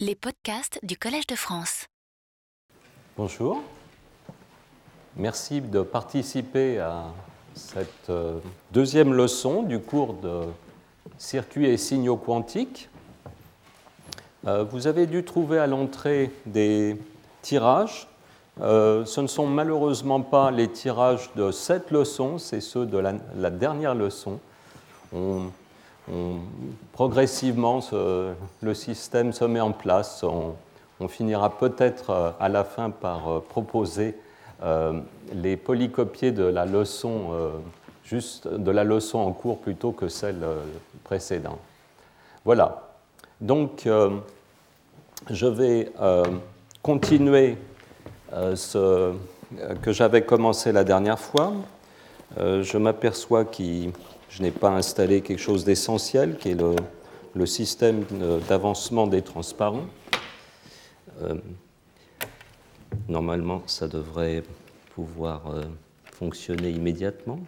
Les podcasts du Collège de France. Bonjour. Merci de participer à cette deuxième leçon du cours de circuits et signaux quantiques. Vous avez dû trouver à l'entrée des tirages. Ce ne sont malheureusement pas les tirages de cette leçon, c'est ceux de la dernière leçon. Progressivement, le système se met en place. On finira peut-être à la fin par proposer les polycopiés de la leçon, juste de la leçon en cours plutôt que celle précédente. Voilà. Donc, je vais continuer ce que j'avais commencé la dernière fois. Je m'aperçois qu'il je n'ai pas installé quelque chose d'essentiel, qui est le système d'avancement des transparents. Normalement, ça devrait pouvoir fonctionner immédiatement.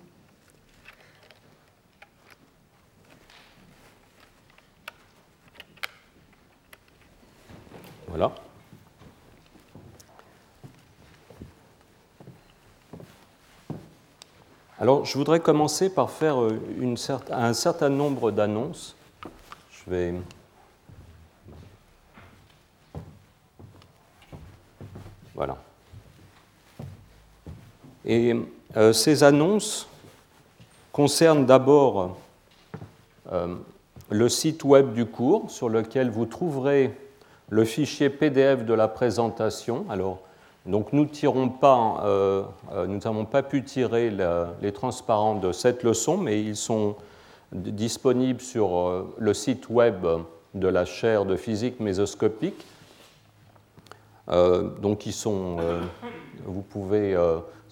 Voilà. Alors, je voudrais commencer par faire un certain nombre d'annonces. Je vais voilà. Et ces annonces concernent d'abord le site web du cours, sur lequel vous trouverez le fichier PDF de la présentation. Alors, donc, nous n'avons pas pu tirer les transparents de cette leçon, mais ils sont disponibles sur le site web de la chaire de physique mésoscopique. Donc, vous pouvez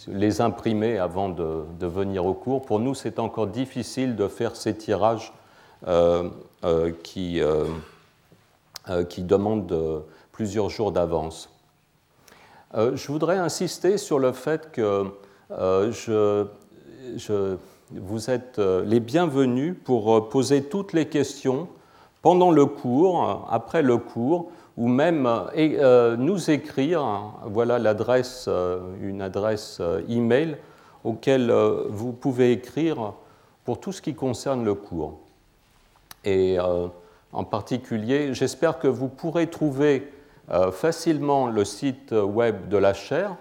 les imprimer avant de venir au cours. Pour nous, c'est encore difficile de faire ces tirages qui demandent plusieurs jours d'avance. Je voudrais insister sur le fait que vous êtes les bienvenus pour poser toutes les questions pendant le cours, après le cours, ou même nous écrire. Voilà l'adresse, une adresse e-mail auquel vous pouvez écrire pour tout ce qui concerne le cours. Et en particulier, j'espère que vous pourrez trouver facilement le site web de la chaire.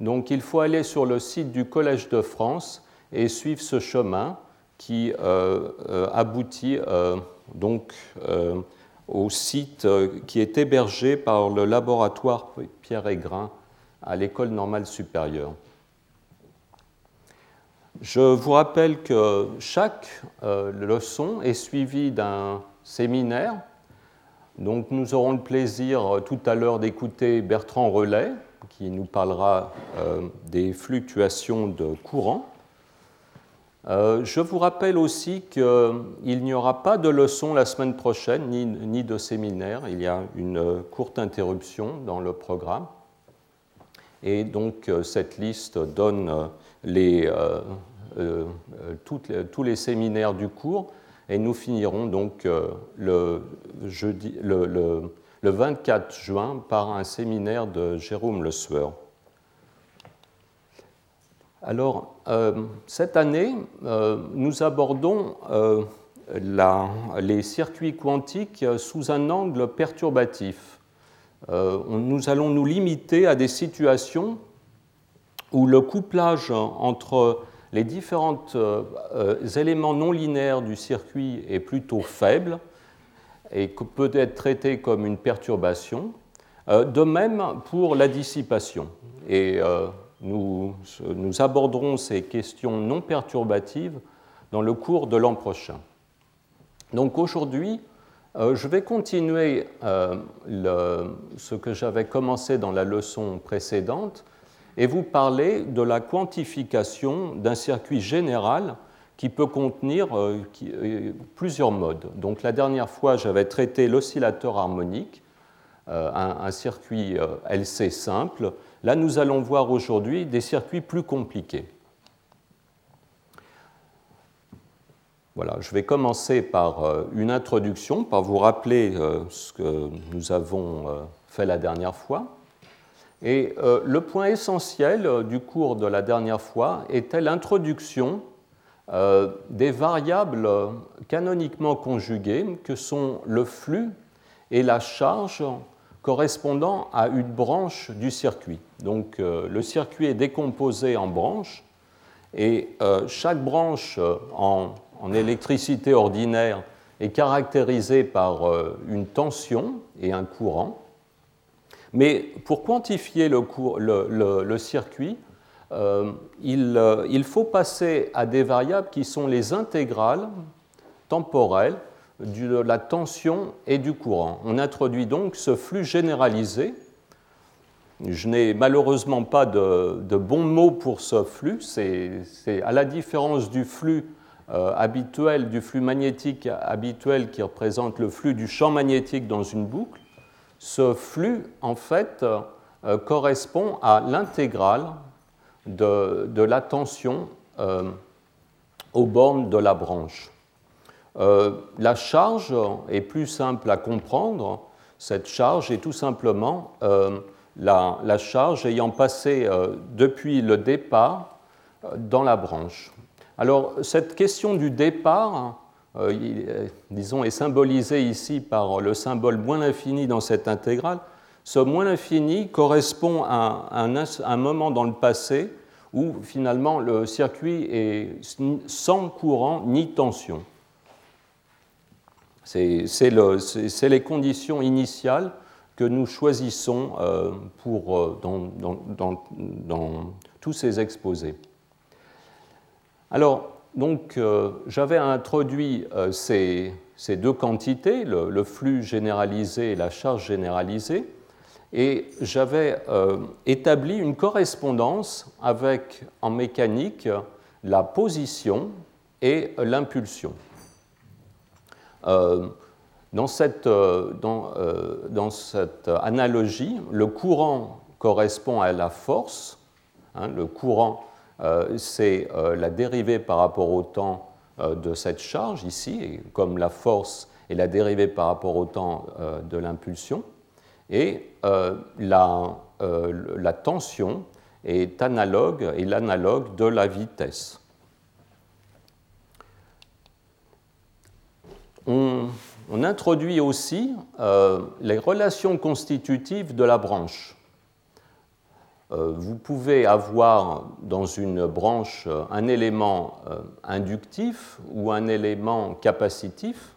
Donc, il faut aller sur le site du Collège de France et suivre ce chemin qui aboutit au site qui est hébergé par le laboratoire Pierre Ekgrain à l'École normale supérieure. Je vous rappelle que chaque leçon est suivie d'un séminaire. Donc, nous aurons le plaisir tout à l'heure d'écouter Bertrand Relais, qui nous parlera des fluctuations de courant. Je vous rappelle aussi qu'il n'y aura pas de leçon la semaine prochaine, ni de séminaire. Il y a une courte interruption dans le programme. Et donc, cette liste donne tous les séminaires du cours. Et nous finirons donc le 24 juin par un séminaire de Jérôme Le Sueur. Alors, cette année, nous abordons les circuits quantiques sous un angle perturbatif. Nous allons nous limiter à des situations où le couplage entre les différents éléments non linéaires du circuit est plutôt faible et peut être traité comme une perturbation. De même pour la dissipation. Et nous aborderons ces questions non perturbatives dans le cours de l'an prochain. Donc aujourd'hui, je vais continuer ce que j'avais commencé dans la leçon précédente, et vous parlez de la quantification d'un circuit général qui peut contenir plusieurs modes. Donc, la dernière fois, j'avais traité l'oscillateur harmonique, un circuit LC simple. Là, nous allons voir aujourd'hui des circuits plus compliqués. Voilà, je vais commencer par une introduction, par vous rappeler ce que nous avons fait la dernière fois. Et le point essentiel du cours de la dernière fois était l'introduction des variables canoniquement conjuguées que sont le flux et la charge correspondant à une branche du circuit. Donc le circuit est décomposé en branches et chaque branche en électricité ordinaire est caractérisée par une tension et un courant. Mais pour quantifier le circuit, il faut passer à des variables qui sont les intégrales temporelles de la tension et du courant. On introduit donc ce flux généralisé. Je n'ai malheureusement pas de bons mots pour ce flux. C'est à la différence du flux habituel, du flux magnétique habituel qui représente le flux du champ magnétique dans une boucle. Ce flux, en fait, correspond à l'intégrale de la tension aux bornes de la branche. La charge est plus simple à comprendre. Cette charge est tout simplement la charge ayant passé depuis le départ dans la branche. Alors, cette question du départ, disons, est symbolisée ici par le symbole moins l'infini dans cette intégrale. Ce moins l'infini correspond à un moment dans le passé où, finalement, le circuit est sans courant ni tension. C'est les conditions initiales que nous choisissons dans tous ces exposés. Alors, donc, j'avais introduit ces deux quantités, le flux généralisé et la charge généralisée, et j'avais établi une correspondance avec, en mécanique, la position et l'impulsion. Dans cette analogie, le courant correspond à la force. Le courant, c'est la dérivée par rapport au temps de cette charge ici, et comme la force est la dérivée par rapport au temps de l'impulsion. Et la tension est analogue, et l'analogue de la vitesse. On introduit aussi les relations constitutives de la branche. Vous pouvez avoir dans une branche un élément inductif ou un élément capacitif.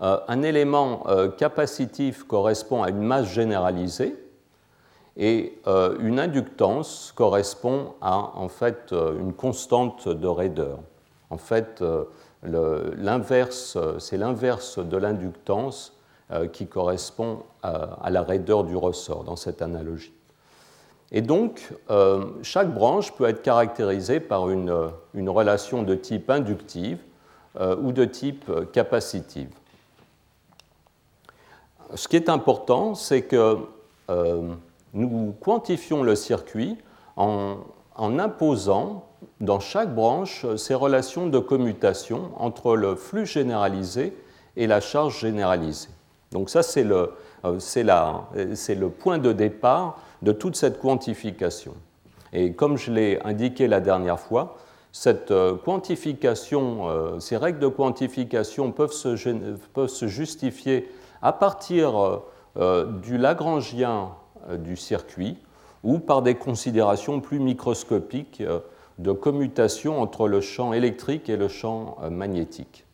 Un élément capacitif correspond à une masse généralisée et une inductance correspond à, en fait, une constante de raideur. En fait, c'est l'inverse de l'inductance qui correspond à la raideur du ressort dans cette analogie. Et donc, chaque branche peut être caractérisée par une relation de type inductive ou de type capacitive. Ce qui est important, c'est que nous quantifions le circuit en imposant dans chaque branche ces relations de commutation entre le flux généralisé et la charge généralisée. Donc ça, c'est le point de départ de toute cette quantification. Et comme je l'ai indiqué la dernière fois, cette quantification, ces règles de quantification peuvent se justifier à partir du Lagrangien du circuit ou par des considérations plus microscopiques de commutation entre le champ électrique et le champ magnétique.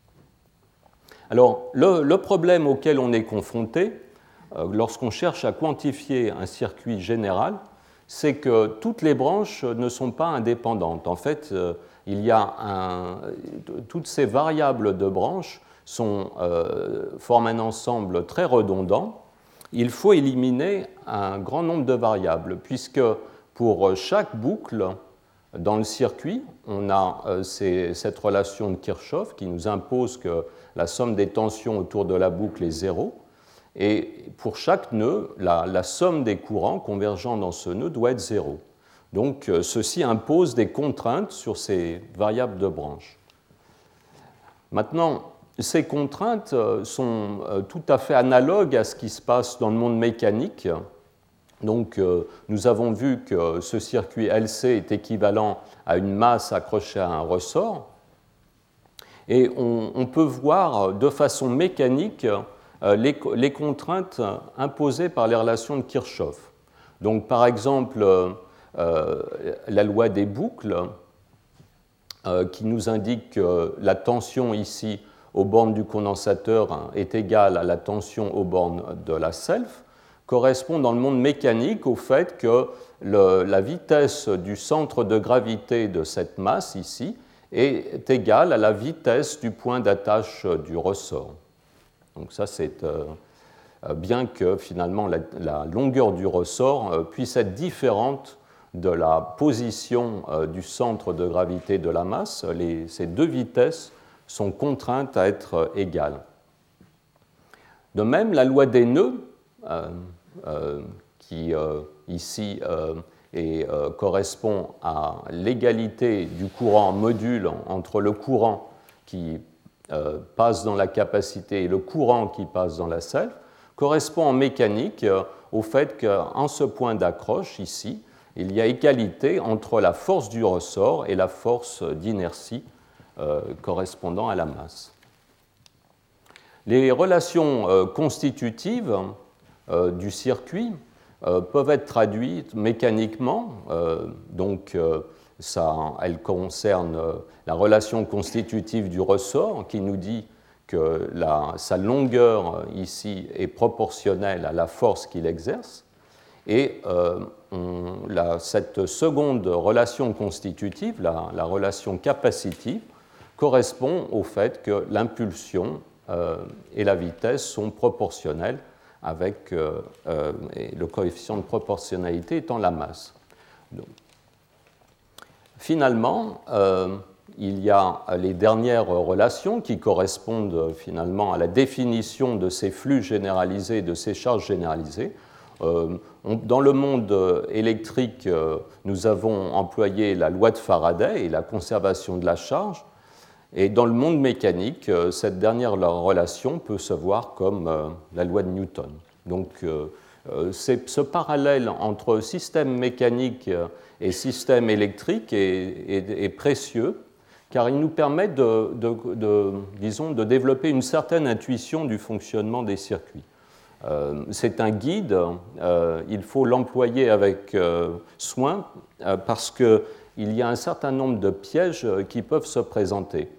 Alors, le problème auquel on est confronté lorsqu'on cherche à quantifier un circuit général, c'est que toutes les branches ne sont pas indépendantes. En fait, toutes ces variables de branches forment un ensemble très redondant. Il faut éliminer un grand nombre de variables, puisque pour chaque boucle, dans le circuit, on a cette relation de Kirchhoff qui nous impose que la somme des tensions autour de la boucle est zéro. Et pour chaque nœud, la somme des courants convergents dans ce nœud doit être zéro. Donc, ceci impose des contraintes sur ces variables de branche. Maintenant, ces contraintes sont tout à fait analogues à ce qui se passe dans le monde mécanique. Donc, nous avons vu que ce circuit LC est équivalent à une masse accrochée à un ressort. Et on peut voir de façon mécanique les contraintes imposées par les relations de Kirchhoff. Donc, par exemple, la loi des boucles qui nous indique que la tension ici aux bornes du condensateur est égale à la tension aux bornes de la self, correspond dans le monde mécanique au fait que la vitesse du centre de gravité de cette masse ici est égale à la vitesse du point d'attache du ressort. Donc ça, c'est bien que finalement la longueur du ressort puisse être différente de la position du centre de gravité de la masse. Ces deux vitesses sont contraintes à être égales. De même, la loi des nœuds, qui ici correspond à l'égalité du courant module entre le courant qui passe dans la capacité et le courant qui passe dans la self, correspond en mécanique au fait qu'en ce point d'accroche ici, il y a égalité entre la force du ressort et la force d'inertie correspondant à la masse. Les relations constitutives du circuit peuvent être traduites mécaniquement. Elle concerne la relation constitutive du ressort qui nous dit que sa longueur ici est proportionnelle à la force qu'il exerce. Et cette seconde relation constitutive, la relation capacitive, correspond au fait que l'impulsion et la vitesse sont proportionnelles avec le coefficient de proportionnalité étant la masse. Donc, finalement, il y a les dernières relations qui correspondent finalement à la définition de ces flux généralisés, de ces charges généralisées. Dans le monde électrique, nous avons employé la loi de Faraday et la conservation de la charge. Et dans le monde mécanique, cette dernière relation peut se voir comme la loi de Newton. Donc, ce parallèle entre système mécanique et système électrique est précieux, car il nous permet de développer une certaine intuition du fonctionnement des circuits. C'est un guide, il faut l'employer avec soin, parce qu'il y a un certain nombre de pièges qui peuvent se présenter.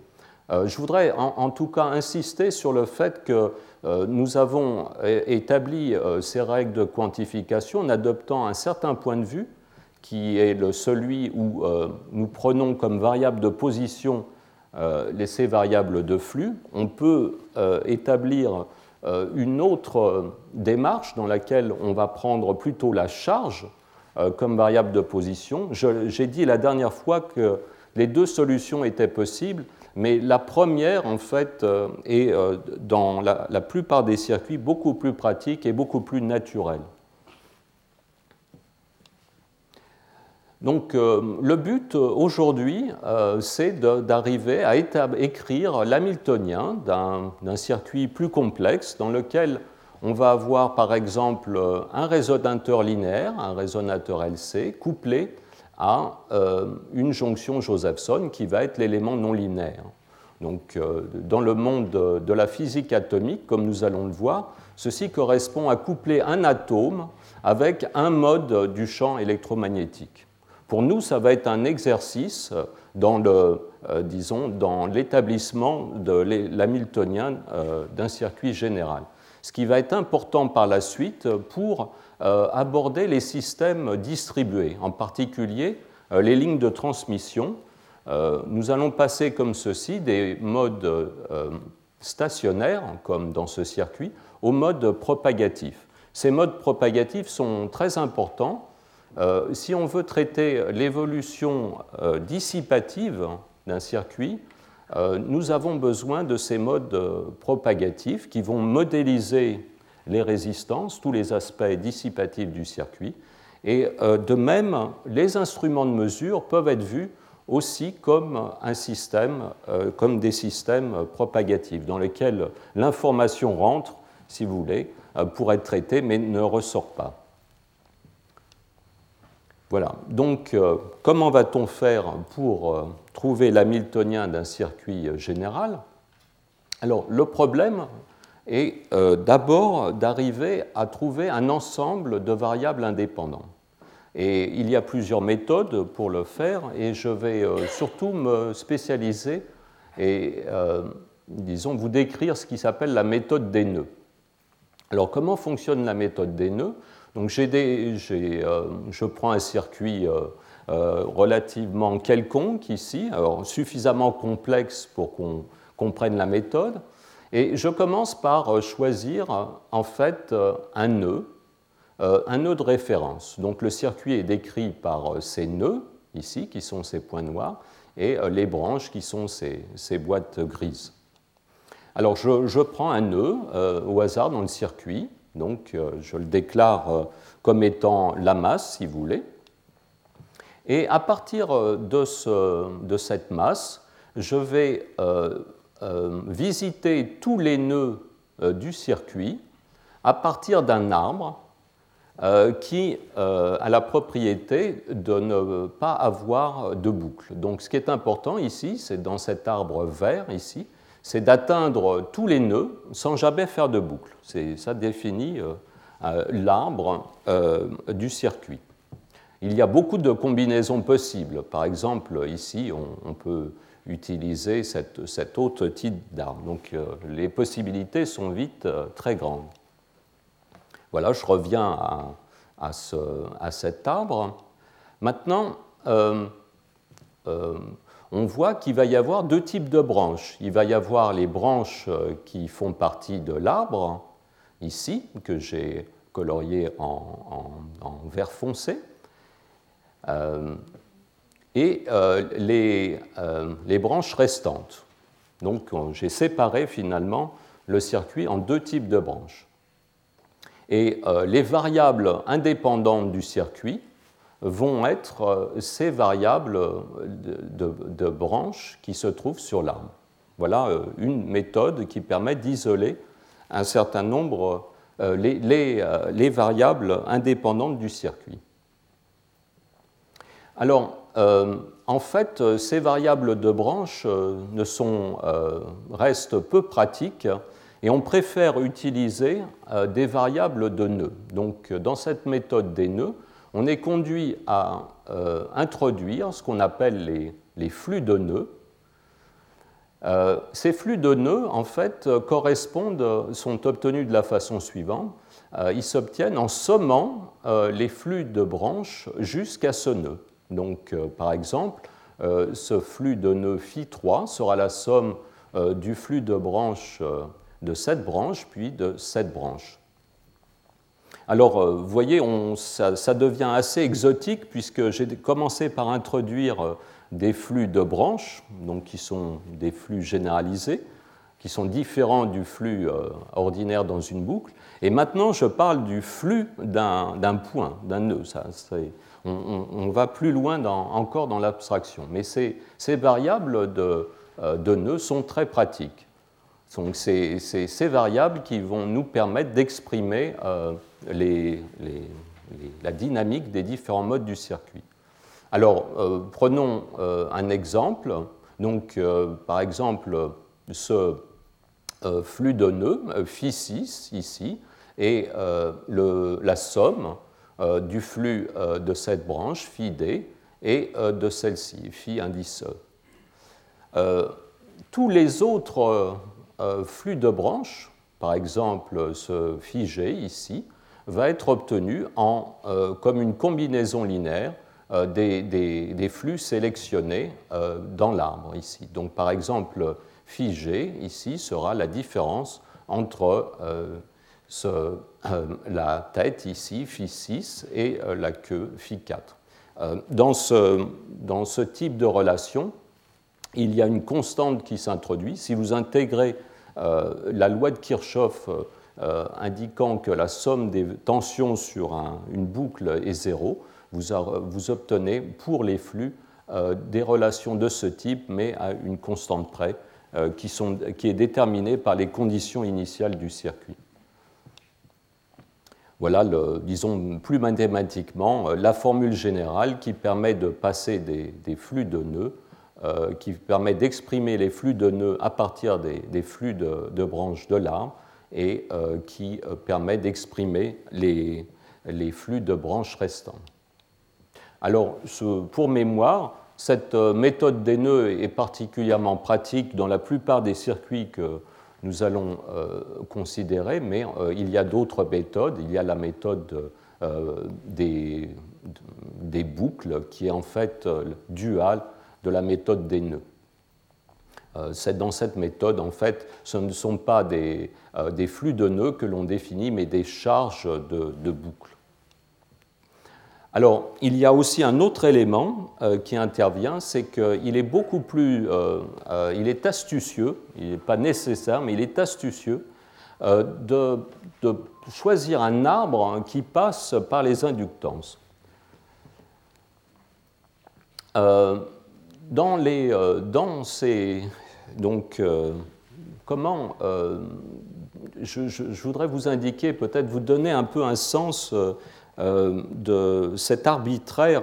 Je voudrais en tout cas insister sur le fait que nous avons établi ces règles de quantification en adoptant un certain point de vue, qui est celui où nous prenons comme variable de position ces variables de flux. On peut établir une autre démarche dans laquelle on va prendre plutôt la charge comme variable de position. J'ai dit la dernière fois que les deux solutions étaient possibles, mais la première, en fait, est dans la plupart des circuits beaucoup plus pratique et beaucoup plus naturelle. Donc, le but aujourd'hui, c'est d'arriver à écrire l'hamiltonien d'un circuit plus complexe dans lequel on va avoir, par exemple, un résonateur linéaire, un résonateur LC, couplé à une jonction Josephson qui va être l'élément non linéaire. Donc, dans le monde de la physique atomique, comme nous allons le voir, ceci correspond à coupler un atome avec un mode du champ électromagnétique. Pour nous, ça va être un exercice dans l'établissement de l'hamiltonien d'un circuit général. Ce qui va être important par la suite pour aborder les systèmes distribués, en particulier les lignes de transmission. Nous allons passer comme ceci des modes stationnaires, comme dans ce circuit, aux modes propagatifs. Ces modes propagatifs sont très importants. Si on veut traiter l'évolution dissipative d'un circuit, nous avons besoin de ces modes propagatifs qui vont modéliser les résistances, tous les aspects dissipatifs du circuit. Et de même, les instruments de mesure peuvent être vus aussi comme un système, comme des systèmes propagatifs dans lesquels l'information rentre, si vous voulez, pour être traitée, mais ne ressort pas. Voilà. Donc, comment va-t-on faire pour trouver l'hamiltonien d'un circuit général? Alors, le problème est d'abord d'arriver à trouver un ensemble de variables indépendantes. Et il y a plusieurs méthodes pour le faire, et je vais surtout me spécialiser et, disons, vous décrire ce qui s'appelle la méthode des nœuds. Alors, comment fonctionne la méthode des nœuds? Donc, je prends un circuit relativement quelconque ici, alors suffisamment complexe pour qu'on comprenne la méthode, et je commence par choisir en fait un nœud de référence. Donc, le circuit est décrit par ces nœuds ici, qui sont ces points noirs, et les branches qui sont ces boîtes grises. Alors, je prends un nœud au hasard dans le circuit. Donc, je le déclare comme étant la masse, si vous voulez. Et à partir de cette masse, je vais visiter tous les nœuds du circuit à partir d'un arbre qui a la propriété de ne pas avoir de boucle. Donc, ce qui est important ici, c'est dans cet arbre vert ici, c'est d'atteindre tous les nœuds sans jamais faire de boucle. Ça définit l'arbre du circuit. Il y a beaucoup de combinaisons possibles. Par exemple, ici, on peut utiliser cet autre type d'arbre. Donc, les possibilités sont vite très grandes. Voilà, je reviens à cet arbre. Maintenant, on voit qu'il va y avoir deux types de branches. Il va y avoir les branches qui font partie de l'arbre, ici, que j'ai colorié en vert foncé, et les branches restantes. Donc, j'ai séparé finalement le circuit en deux types de branches. Et les variables indépendantes du circuit vont être ces variables de branches qui se trouvent sur l'arbre. Voilà une méthode qui permet d'isoler un certain nombre, les variables indépendantes du circuit. Alors, en fait, ces variables de branches restent peu pratiques et on préfère utiliser des variables de nœuds. Donc, dans cette méthode des nœuds, on est conduit à introduire ce qu'on appelle les flux de nœuds. Ces flux de nœuds, en fait, sont obtenus de la façon suivante. Ils s'obtiennent en sommant les flux de branches jusqu'à ce nœud. Donc, par exemple, ce flux de nœuds phi3 sera la somme du flux de branches de cette branche, puis de cette branche. Alors, vous voyez, ça devient assez exotique puisque j'ai commencé par introduire des flux de branches, donc qui sont des flux généralisés, qui sont différents du flux ordinaire dans une boucle. Et maintenant, je parle du flux d'un point, d'un nœud. On va plus loin encore dans l'abstraction. Mais ces variables de nœuds sont très pratiques. Donc, c'est ces variables qui vont nous permettre d'exprimer la dynamique des différents modes du circuit. Alors, prenons un exemple. Donc, par exemple, ce flux de nœuds, phi6, ici, est la somme du flux de cette branche, phi d, et de celle-ci, phi indice e. Tous les autres flux de branches, par exemple ce phi G ici, va être obtenu comme une combinaison linéaire des flux sélectionnés dans l'arbre ici. Donc, par exemple, phi G ici sera la différence entre la tête ici, phi 6, et la queue, phi 4. Dans ce type de relation, il y a une constante qui s'introduit. Si vous intégrez la loi de Kirchhoff indiquant que la somme des tensions sur une boucle est zéro, vous obtenez pour les flux des relations de ce type, mais à une constante près, qui est déterminée par les conditions initiales du circuit. Voilà, disons plus mathématiquement, la formule générale qui permet de passer des flux de nœuds, qui permet d'exprimer les flux de nœuds à partir des flux de branches de l'arbre et qui permet d'exprimer les flux de branches restants. Alors, pour mémoire, cette méthode des nœuds est particulièrement pratique dans la plupart des circuits que nous allons considérer, mais il y a d'autres méthodes. Il y a la méthode des boucles, qui est en fait duale de la méthode des nœuds. Dans cette méthode, en fait, ce ne sont pas des flux de nœuds que l'on définit, mais des charges de boucles. Alors, il y a aussi un autre élément qui intervient, c'est qu'il est beaucoup plus... il est astucieux, il n'est pas nécessaire, mais il est astucieux de choisir un arbre qui passe par les inductances. Je voudrais vous indiquer, peut-être vous donner un peu un sens... de cet arbitraire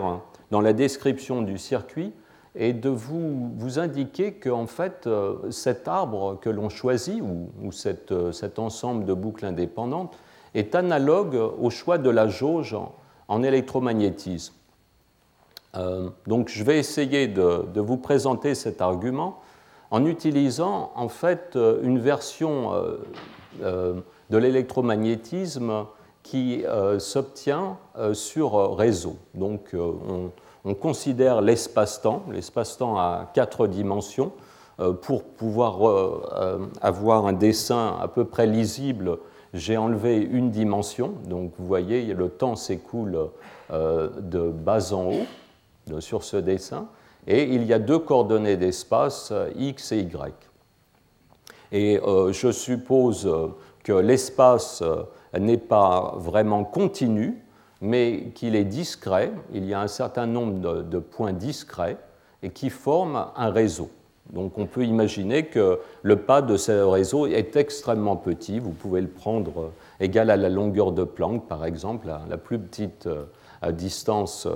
dans la description du circuit et de vous indiquer que en fait, cet arbre que l'on choisit ou cet ensemble de boucles indépendantes est analogue au choix de la jauge en électromagnétisme. Donc je vais essayer de vous présenter cet argument en utilisant en fait une version de l'électromagnétisme qui s'obtient sur réseau. Donc on considère l'espace-temps à 4 dimensions, pour pouvoir avoir un dessin à peu près lisible, j'ai enlevé 1 dimension, donc vous voyez, le temps s'écoule de bas en haut sur ce dessin, et il y a 2 coordonnées d'espace, x et y. Et je suppose que l'espace n'est pas vraiment continu, mais qu'il est discret, il y a un certain nombre de points discrets et qui forment un réseau. Donc on peut imaginer que le pas de ce réseau est extrêmement petit, vous pouvez le prendre égal à la longueur de Planck, par exemple, à la plus petite distance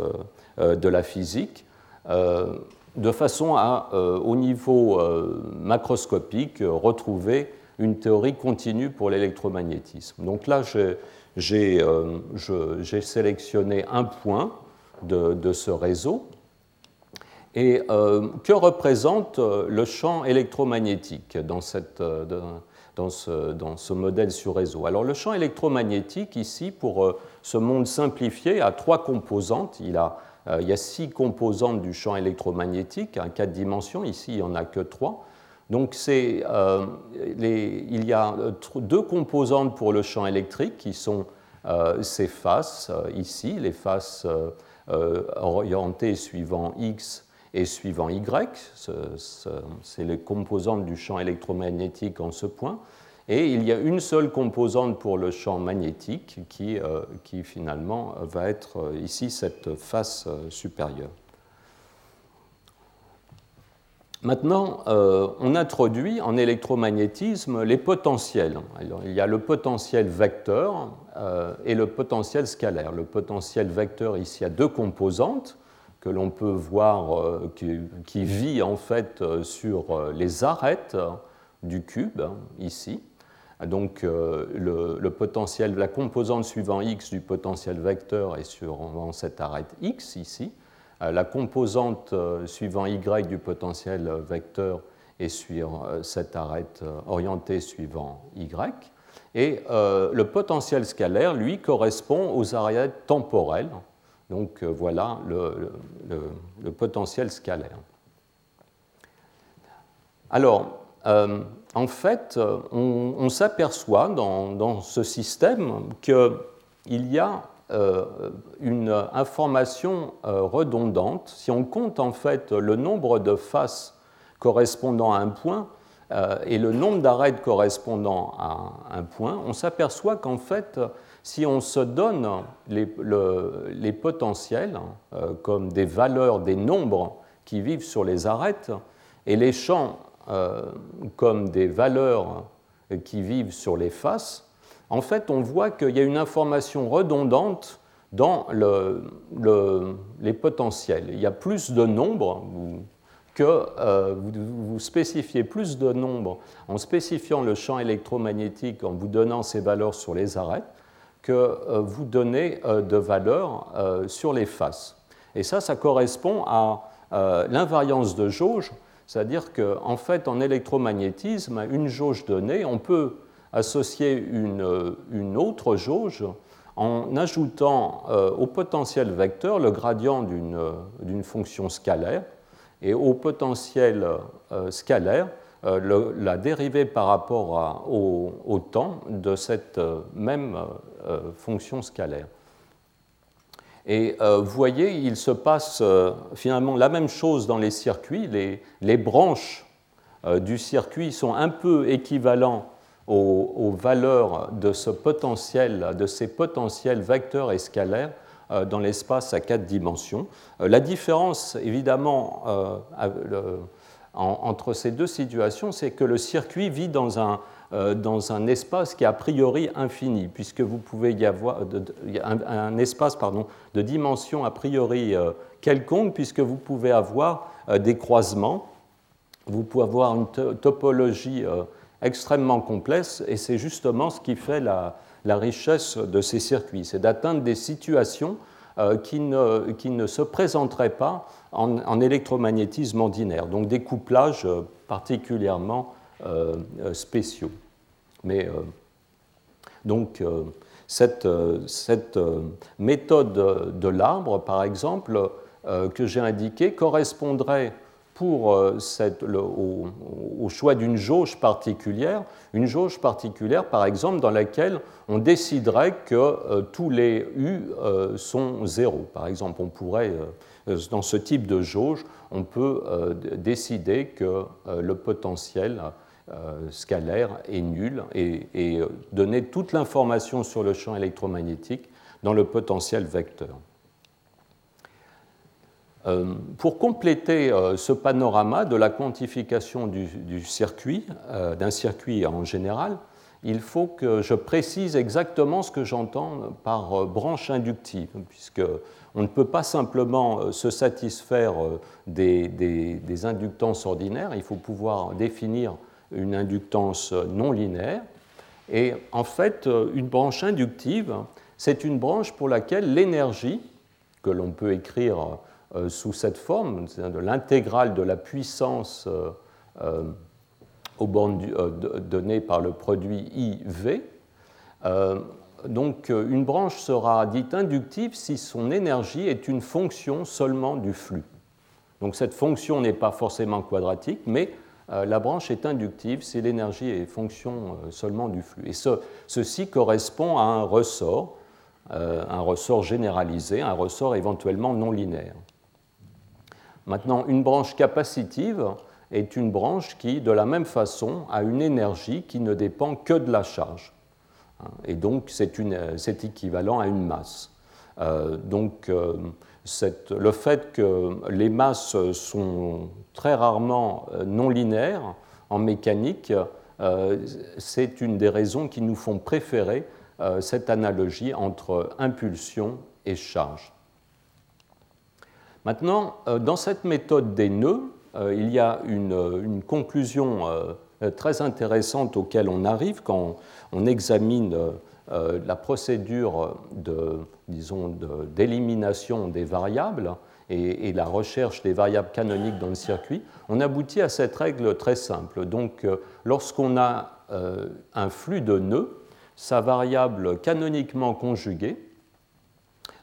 de la physique, de façon à, au niveau macroscopique, retrouver une théorie continue pour l'électromagnétisme. Donc là, j'ai sélectionné un point de ce réseau. Et que représente le champ électromagnétique dans ce modèle sur réseau? Alors le champ électromagnétique, ici, pour ce monde simplifié, a 3 composantes. Il y a 6 composantes du champ électromagnétique, à 4 dimensions. Ici, il n'y en a que 3. Donc, il y a 2 composantes pour le champ électrique qui sont ces faces ici, les faces orientées suivant X et suivant Y. C'est les composantes du champ électromagnétique en ce point. Et il y a une seule composante pour le champ magnétique qui finalement va être ici cette face supérieure. Maintenant, on introduit en électromagnétisme les potentiels. Alors, il y a le potentiel vecteur et le potentiel scalaire. Le potentiel vecteur, ici, a 2 composantes que l'on peut voir, qui vit en fait sur les arêtes du cube, ici. Donc, le potentiel, la composante suivant x du potentiel vecteur est sur cette arête x, ici. La composante suivant y du potentiel vecteur est sur cette arête orientée suivant y. Et le potentiel scalaire, lui, correspond aux arêtes temporelles. Donc voilà le potentiel scalaire. Alors, en fait, on s'aperçoit dans ce système qu'il y a une information redondante. Si on compte en fait le nombre de faces correspondant à un point et le nombre d'arêtes correspondant à un point, on s'aperçoit qu'en fait, si on se donne les potentiels comme des valeurs des nombres qui vivent sur les arêtes et les champs comme des valeurs qui vivent sur les faces, en fait, on voit qu'il y a une information redondante dans les potentiels. Il y a plus de nombres que vous spécifiez plus de nombres en spécifiant le champ électromagnétique, en vous donnant ces valeurs sur les arêtes, que vous donnez de valeurs sur les faces. Et ça, ça correspond à l'invariance de jauge, c'est-à-dire qu'en fait, en électromagnétisme, à une jauge donnée, on peut associer une autre jauge en ajoutant au potentiel vecteur le gradient d'une fonction scalaire et au potentiel scalaire la dérivée par rapport au temps de cette même fonction scalaire. Et vous voyez, il se passe finalement la même chose dans les circuits. Les branches du circuit sont un peu équivalentes aux valeurs de ce potentiel, de ces potentiels vecteurs et scalaires dans l'espace à 4 dimensions. La différence, évidemment, entre ces deux situations, c'est que le circuit vit dans un espace qui est a priori infini, puisque vous pouvez y avoir un espace de dimension a priori quelconque, puisque vous pouvez avoir des croisements, vous pouvez avoir une topologie extrêmement complexe, et c'est justement ce qui fait la richesse de ces circuits, c'est d'atteindre des situations qui ne se présenteraient pas en électromagnétisme ordinaire, donc des couplages particulièrement spéciaux. Mais donc cette méthode de l'arbre, par exemple, que j'ai indiquée, correspondrait pour au choix d'une jauge particulière, par exemple dans laquelle on déciderait que tous les U sont 0. Par exemple, on pourrait, dans ce type de jauge, on peut décider que le potentiel scalaire est nul et donner toute l'information sur le champ électromagnétique dans le potentiel vecteur. Pour compléter ce panorama de la quantification du circuit, d'un circuit en général, il faut que je précise exactement ce que j'entends par branche inductive, puisqu'on ne peut pas simplement se satisfaire des inductances ordinaires, il faut pouvoir définir une inductance non linéaire. Et en fait, une branche inductive, c'est une branche pour laquelle l'énergie, que l'on peut écrire sous cette forme, c'est-à-dire l'intégrale de la puissance aux bornes donnée par le produit IV. Donc une branche sera dite inductive si son énergie est une fonction seulement du flux. Donc cette fonction n'est pas forcément quadratique, mais la branche est inductive si l'énergie est fonction seulement du flux. Et ceci correspond à un ressort généralisé, un ressort éventuellement non linéaire. Maintenant, une branche capacitive est une branche qui, de la même façon, a une énergie qui ne dépend que de la charge. Et donc, c'est équivalent à une masse. Le fait que les masses sont très rarement non linéaires en mécanique, c'est une des raisons qui nous font préférer cette analogie entre impulsion et charge. Maintenant, dans cette méthode des nœuds, il y a une conclusion très intéressante auquel on arrive quand on examine la procédure d'élimination des variables et la recherche des variables canoniques dans le circuit. On aboutit à cette règle très simple. Donc, lorsqu'on a un flux de nœuds, sa variable canoniquement conjuguée,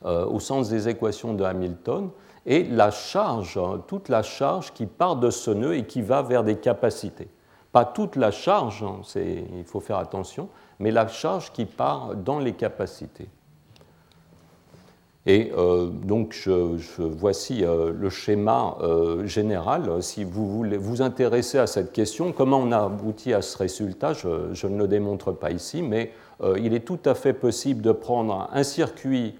au sens des équations de Hamilton, est la charge, toute la charge qui part de ce nœud et qui va vers des capacités. Pas toute la charge, il faut faire attention, mais la charge qui part dans les capacités. Et donc, voici le schéma général. Si vous voulez vous intéresser à cette question, comment on a abouti à ce résultat, je ne le démontre pas ici, mais il est tout à fait possible de prendre un circuit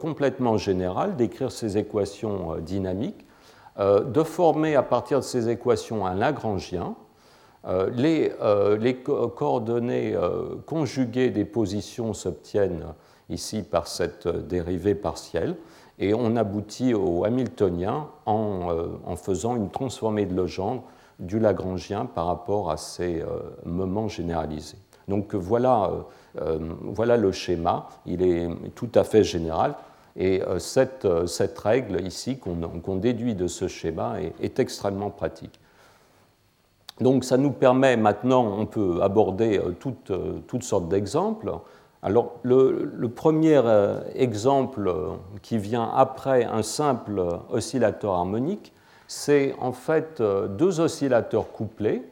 complètement général, d'écrire ses équations dynamiques, de former à partir de ces équations un Lagrangien, les coordonnées conjuguées des positions s'obtiennent ici par cette dérivée partielle, et on aboutit au Hamiltonien en faisant une transformée de Legendre du Lagrangien par rapport à ces moments généralisés. Donc voilà le schéma, il est tout à fait général, et cette règle ici qu'on déduit de ce schéma est extrêmement pratique. Donc ça nous permet maintenant, on peut aborder toutes sortes d'exemples. Alors le premier exemple qui vient après un simple oscillateur harmonique, c'est en fait deux oscillateurs couplés.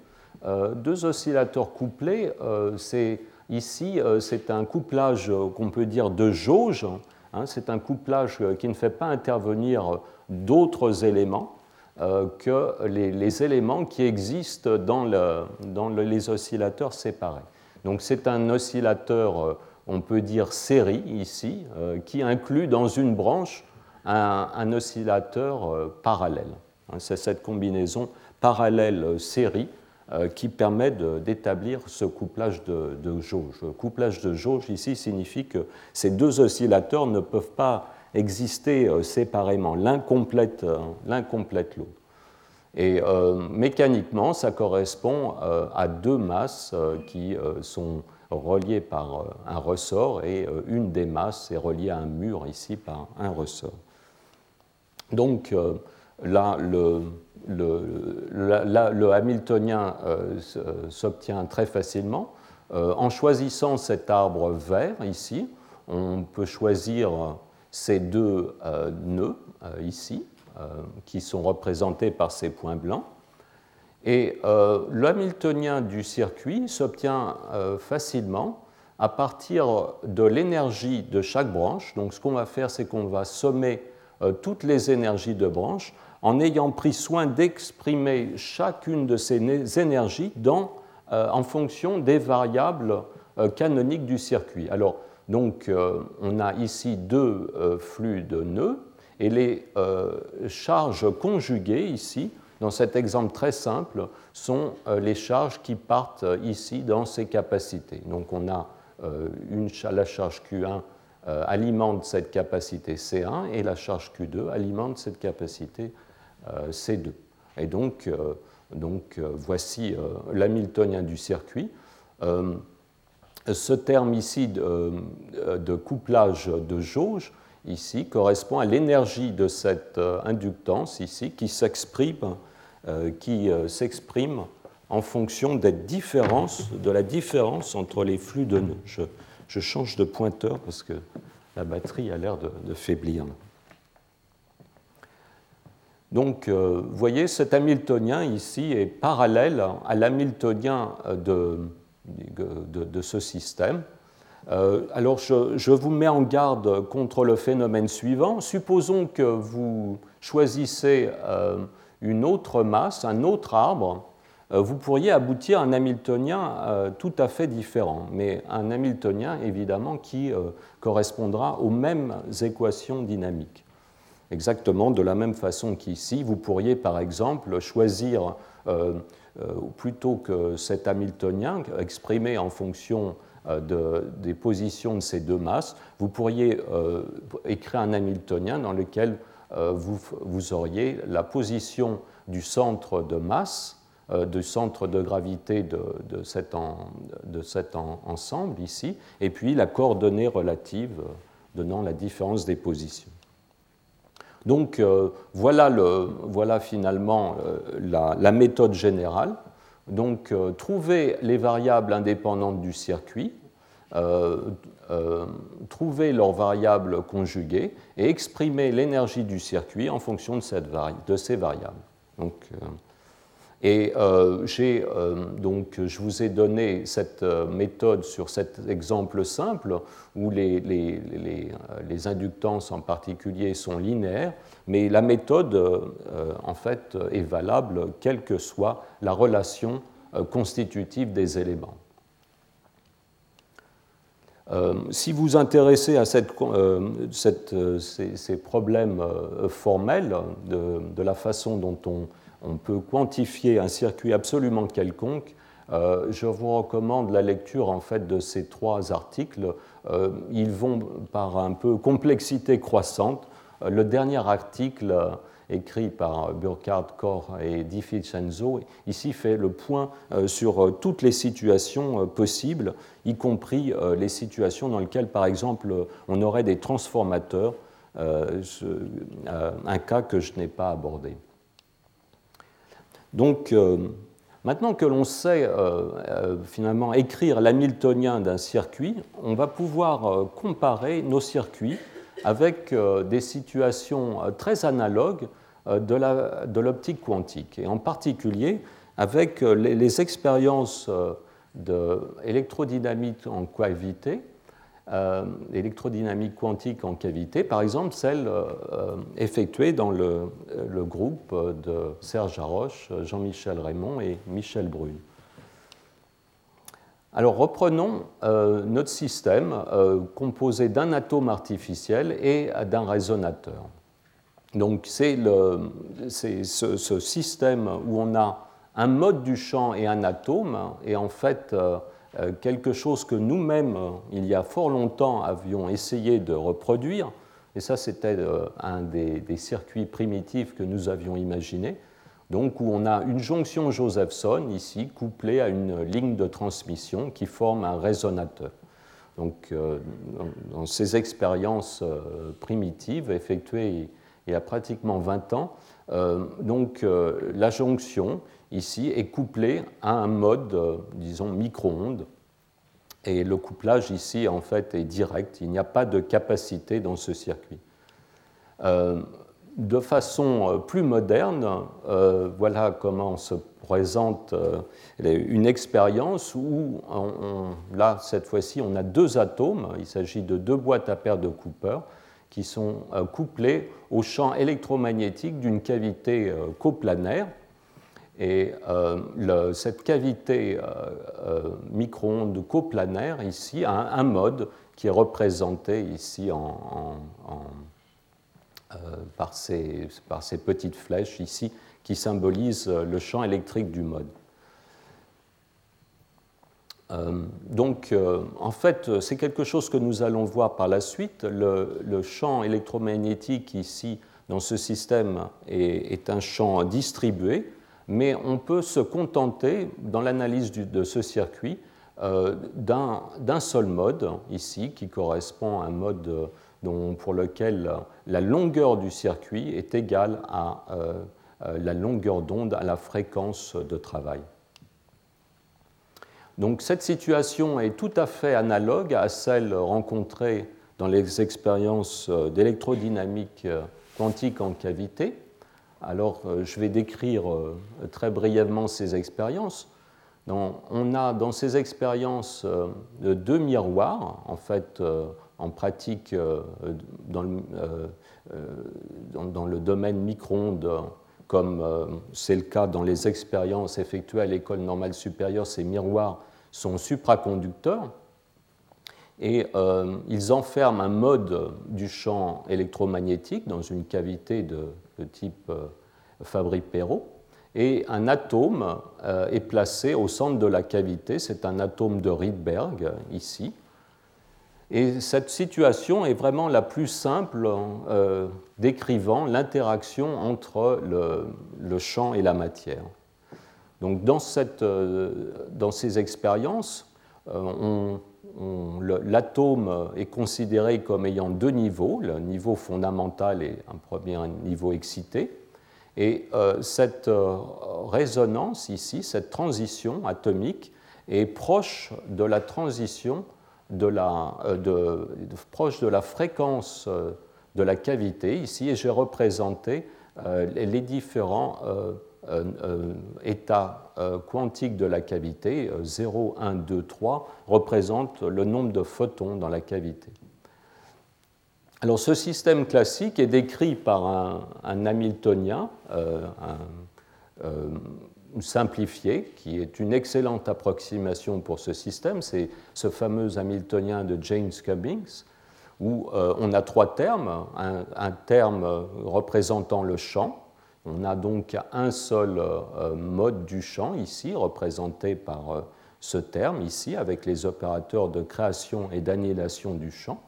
C'est ici c'est un couplage qu'on peut dire de jauge, hein, c'est un couplage qui ne fait pas intervenir d'autres éléments que les éléments qui existent dans les oscillateurs séparés. Donc c'est un oscillateur, on peut dire série ici, qui inclut dans une branche un oscillateur parallèle. C'est cette combinaison parallèle-série qui permet d'établir ce couplage de jauge. Le couplage de jauge ici signifie que ces deux oscillateurs ne peuvent pas exister séparément, l'un complète l'autre. Et mécaniquement, ça correspond à deux masses qui sont reliées par un ressort, et une des masses est reliée à un mur ici par un ressort. Donc là, le Hamiltonien s'obtient très facilement. En choisissant cet arbre vert ici, on peut choisir ces deux nœuds ici, qui sont représentés par ces points blancs. Et le Hamiltonien du circuit s'obtient facilement à partir de l'énergie de chaque branche. Donc ce qu'on va faire, c'est qu'on va sommer toutes les énergies de branche en ayant pris soin d'exprimer chacune de ces énergies en fonction des variables canoniques du circuit. Alors, donc, on a ici deux flux de nœuds, et les charges conjuguées ici, dans cet exemple très simple, sont les charges qui partent ici dans ces capacités. Donc, on a la charge Q1 alimente cette capacité C1, et la charge Q2 alimente cette capacité C2. Et donc voici l'hamiltonien du circuit. Ce terme ici de couplage de jauge ici correspond à l'énergie de cette inductance ici qui s'exprime en fonction de la différence entre les flux de nœuds. Je change de pointeur parce que la batterie a l'air de faiblir. Donc, vous voyez, cet Hamiltonien ici est parallèle à l'Hamiltonien de ce système. Alors, je vous mets en garde contre le phénomène suivant. Supposons que vous choisissez une autre masse, un autre arbre, vous pourriez aboutir à un Hamiltonien tout à fait différent, mais un Hamiltonien, évidemment, qui correspondra aux mêmes équations dynamiques. Exactement de la même façon qu'ici, vous pourriez, par exemple, choisir, plutôt que cet Hamiltonien exprimé en fonction des positions de ces deux masses, vous pourriez écrire un Hamiltonien dans lequel vous auriez la position du centre de masse, du centre de gravité de cet ensemble ici, et puis la coordonnée relative donnant la différence des positions. Donc voilà finalement la méthode générale. Donc trouver les variables indépendantes du circuit, trouver leurs variables conjuguées et exprimer l'énergie du circuit en fonction de ces variables. Donc, je vous ai donné cette méthode sur cet exemple simple où les inductances en particulier sont linéaires, mais la méthode en fait est valable quelle que soit la relation constitutive des éléments. Si vous vous intéressez à ces problèmes formels de la façon dont on peut quantifier un circuit absolument quelconque, je vous recommande la lecture en fait, de ces trois articles. Ils vont par un peu complexité croissante. Le dernier article écrit par Burkhard Koch et Di Vincenzo, ici fait le point sur toutes les situations possibles, y compris les situations dans lesquelles, par exemple, on aurait des transformateurs, un cas que je n'ai pas abordé. Donc, maintenant que l'on sait finalement écrire l'hamiltonien d'un circuit, on va pouvoir comparer nos circuits avec des situations très analogues de l'optique quantique, et en particulier avec les expériences d'électrodynamique en cavité, électrodynamique quantique en cavité, par exemple celle effectuée dans le groupe de Serge Haroche, Jean-Michel Raymond et Michel Brune. Alors reprenons notre système composé d'un atome artificiel et d'un résonateur. Donc c'est ce système où on a un mode du champ et un atome, et en fait quelque chose que nous-mêmes, il y a fort longtemps, avions essayé de reproduire, et ça c'était un des circuits primitifs que nous avions imaginés. Donc, où on a une jonction Josephson, ici, couplée à une ligne de transmission qui forme un résonateur. Donc, dans ces expériences primitives effectuées il y a pratiquement 20 ans, la jonction, ici, est couplée à un mode, disons, micro-ondes. Et le couplage, ici, en fait, est direct. Il n'y a pas de capacité dans ce circuit. De façon plus moderne, voilà comment se présente une expérience où, là, cette fois-ci, on a deux atomes. Il s'agit de deux boîtes à paires de Cooper qui sont couplées au champ électromagnétique d'une cavité coplanaire. Et cette cavité micro-ondes coplanaire, ici, a un mode qui est représenté ici par ces petites flèches ici qui symbolisent le champ électrique du mode. En fait, c'est quelque chose que nous allons voir par la suite. Le champ électromagnétique ici, dans ce système, est un champ distribué, mais on peut se contenter, dans l'analyse de ce circuit, d'un seul mode, ici, qui correspond à un mode... pour lequel la longueur du circuit est égale à la longueur d'onde à la fréquence de travail. Donc cette situation est tout à fait analogue à celle rencontrée dans les expériences d'électrodynamique quantique en cavité. Alors je vais décrire très brièvement ces expériences. On a dans ces expériences deux miroirs, en fait, en pratique dans le domaine micro-ondes, comme c'est le cas dans les expériences effectuées à l'École normale supérieure, ces miroirs sont supraconducteurs et ils enferment un mode du champ électromagnétique dans une cavité de type Fabry-Pérot, et un atome est placé au centre de la cavité, c'est un atome de Rydberg ici. Et cette situation est vraiment la plus simple décrivant l'interaction entre le champ et la matière. Donc dans ces expériences, l'atome est considéré comme ayant deux niveaux, le niveau fondamental et un premier niveau excité. Et cette résonance ici, cette transition atomique, est proche de la transition proche de la fréquence de la cavité ici, et j'ai représenté les différents états quantiques de la cavité. 0, 1, 2, 3 représentent le nombre de photons dans la cavité. Alors ce système classique est décrit par un hamiltonien, simplifiée, qui est une excellente approximation pour ce système. C'est ce fameux hamiltonien de James Cummings, où on a trois termes, un terme représentant le champ. On a donc un seul mode du champ ici, représenté par ce terme ici, avec les opérateurs de création et d'annihilation du champ.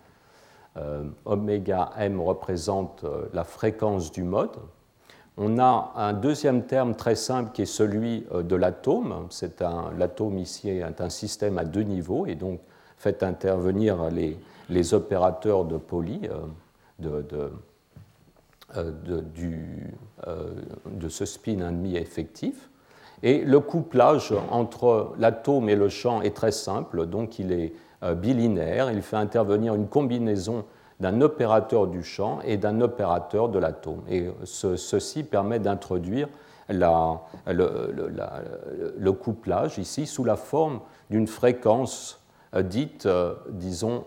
Oméga M représente la fréquence du mode. On a un deuxième terme très simple qui est celui de l'atome. L'atome ici est un système à deux niveaux, et donc faites intervenir les opérateurs de Pauli de ce spin 1,5 effectif. Et le couplage entre l'atome et le champ est très simple, donc il est bilinéaire. Il fait intervenir une combinaison d'un opérateur du champ et d'un opérateur de l'atome. Et ceci permet d'introduire le couplage ici sous la forme d'une fréquence dite, disons,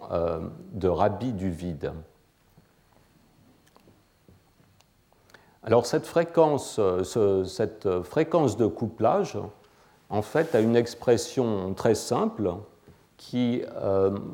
de Rabi du vide. Alors cette fréquence de couplage, en fait, a une expression très simple qui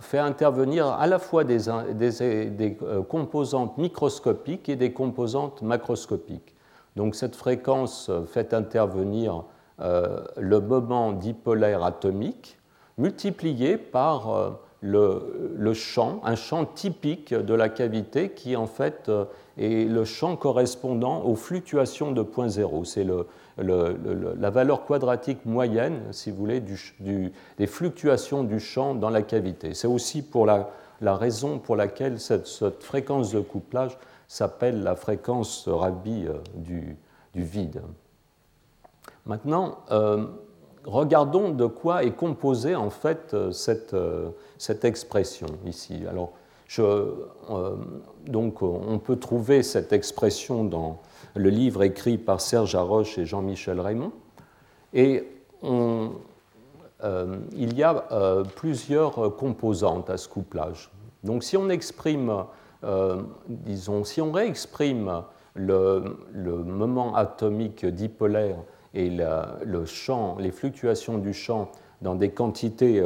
fait intervenir à la fois des composantes microscopiques et des composantes macroscopiques. Donc cette fréquence fait intervenir le moment dipolaire atomique multiplié par le champ, un champ typique de la cavité qui en fait est le champ correspondant aux fluctuations de point zéro. C'est la valeur quadratique moyenne, si vous voulez, des fluctuations du champ dans la cavité. C'est aussi pour la raison pour laquelle cette fréquence de couplage s'appelle la fréquence Rabi du vide. Maintenant, regardons de quoi est composée en fait cette expression ici. Alors, donc, on peut trouver cette expression dans le livre écrit par Serge Haroche et Jean-Michel Raymond. Et il y a plusieurs composantes à ce couplage. Donc, si on exprime, si on réexprime le moment atomique dipolaire et les fluctuations du champ dans des quantités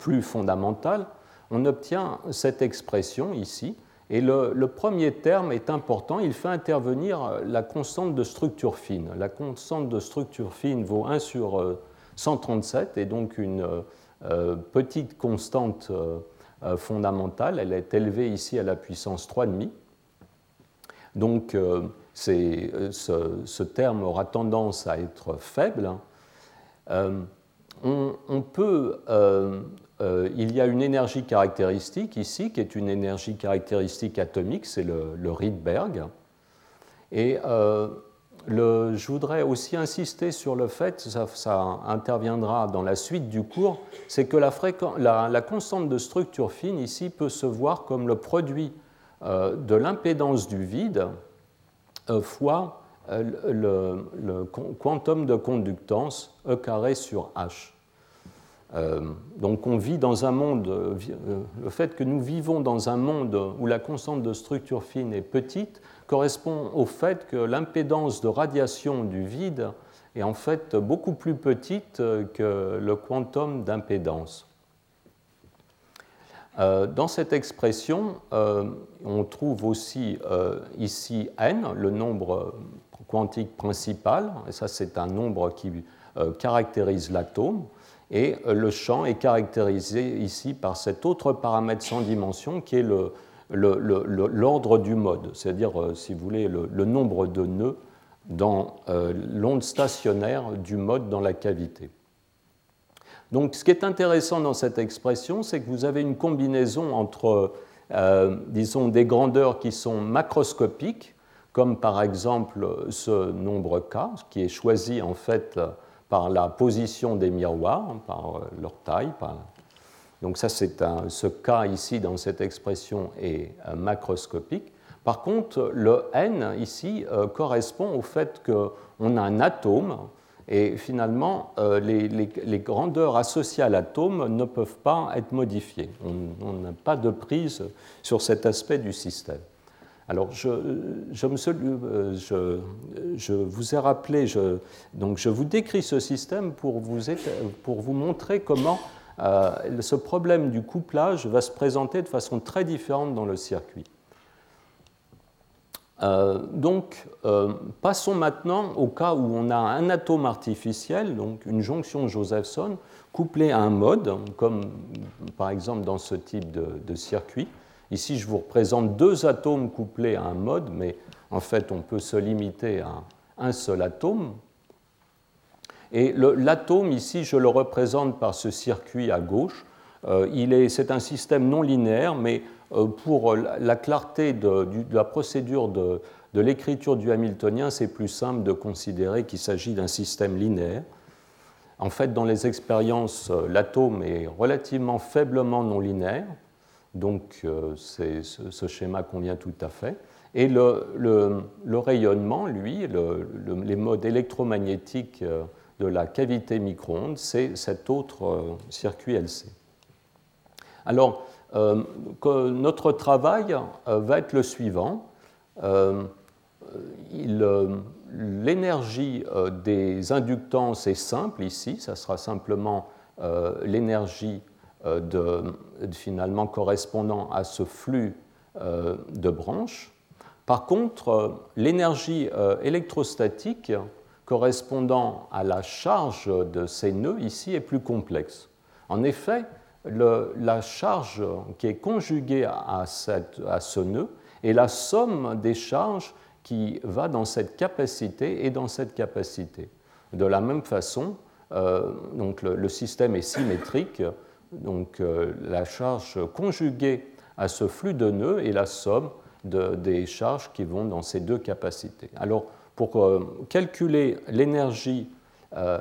plus fondamentales, on obtient cette expression ici. Et le premier terme est important, il fait intervenir la constante de structure fine. La constante de structure fine vaut 1 sur 137, et donc une petite constante fondamentale. Elle est élevée ici à la puissance 3,5. Donc, ce terme aura tendance à être faible. Il y a une énergie caractéristique ici, qui est une énergie caractéristique atomique, c'est le Rydberg. Et je voudrais aussi insister sur le fait, ça interviendra dans la suite du cours, c'est que la constante de structure fine ici peut se voir comme le produit de l'impédance du vide fois le quantum de conductance E carré sur H. Donc on vit dans un monde, le fait que nous vivons dans un monde où la constante de structure fine est petite correspond au fait que l'impédance de radiation du vide est en fait beaucoup plus petite que le quantum d'impédance. Dans cette expression, on trouve aussi ici n, le nombre quantique principal, et ça c'est un nombre qui caractérise l'atome, et le champ est caractérisé ici par cet autre paramètre sans dimension qui est l'ordre du mode, c'est-à-dire, si vous voulez, le nombre de nœuds dans l'onde stationnaire du mode dans la cavité. Donc, ce qui est intéressant dans cette expression, c'est que vous avez une combinaison entre, disons, des grandeurs qui sont macroscopiques, comme par exemple ce nombre K, qui est choisi en fait par la position des miroirs, par leur taille. Donc, ça, ce K ici dans cette expression est macroscopique. Par contre, le N ici correspond au fait qu'on a un atome. Et finalement, les grandeurs associées à l'atome ne peuvent pas être modifiées. On n'a pas de prise sur cet aspect du système. Alors, je vous ai rappelé, donc je vous décris ce système pour vous montrer comment ce problème du couplage va se présenter de façon très différente dans le circuit. Donc, passons maintenant au cas où on a un atome artificiel, donc une jonction Josephson, couplée à un mode, comme par exemple dans ce type de circuit. Ici, je vous représente deux atomes couplés à un mode, mais en fait, on peut se limiter à un seul atome. Et l'atome, ici, je le représente par ce circuit à gauche. C'est un système non linéaire, mais pour la clarté de la procédure de l'écriture du hamiltonien, c'est plus simple de considérer qu'il s'agit d'un système linéaire. En fait, dans les expériences, l'atome est relativement faiblement non linéaire. Donc, ce schéma convient tout à fait. Et le rayonnement, lui, les modes électromagnétiques de la cavité micro-ondes, c'est cet autre circuit LC. Alors, notre travail va être le suivant. L'énergie des inductances est simple ici. Ça sera simplement l'énergie finalement correspondant à ce flux de branches. Par contre, l'énergie électrostatique correspondant à la charge de ces nœuds ici est plus complexe. En effet, la charge qui est conjuguée à ce nœud est la somme des charges qui va dans cette capacité et dans cette capacité. De la même façon, donc le système est symétrique. Donc, la charge conjuguée à ce flux de nœuds est la somme des charges qui vont dans ces deux capacités. Alors, pour calculer l'énergie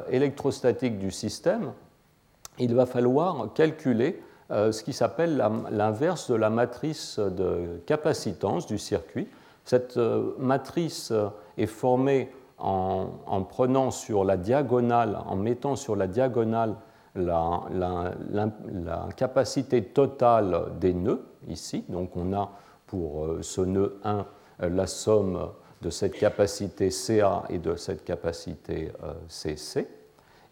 électrostatique du système, il va falloir calculer ce qui s'appelle l'inverse de la matrice de capacitance du circuit. Cette matrice est formée en prenant sur la diagonale, en mettant sur la diagonale la capacité totale des nœuds, ici. Donc, on a pour ce nœud 1 la somme de cette capacité CA et de cette capacité CC.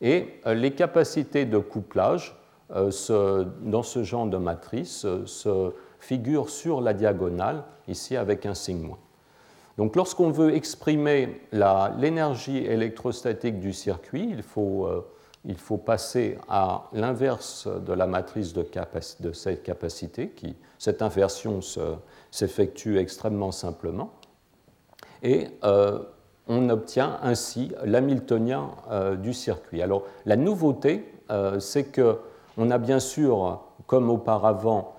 Et les capacités de couplage, dans ce genre de matrice, se figurent sur la diagonale, ici avec un signe moins. Donc, lorsqu'on veut exprimer l'énergie électrostatique du circuit, il faut passer à l'inverse de la matrice de cette capacité. Cette inversion s'effectue extrêmement simplement. Et on obtient ainsi l'hamiltonien du circuit. Alors, la nouveauté, c'est qu'on a bien sûr, comme auparavant,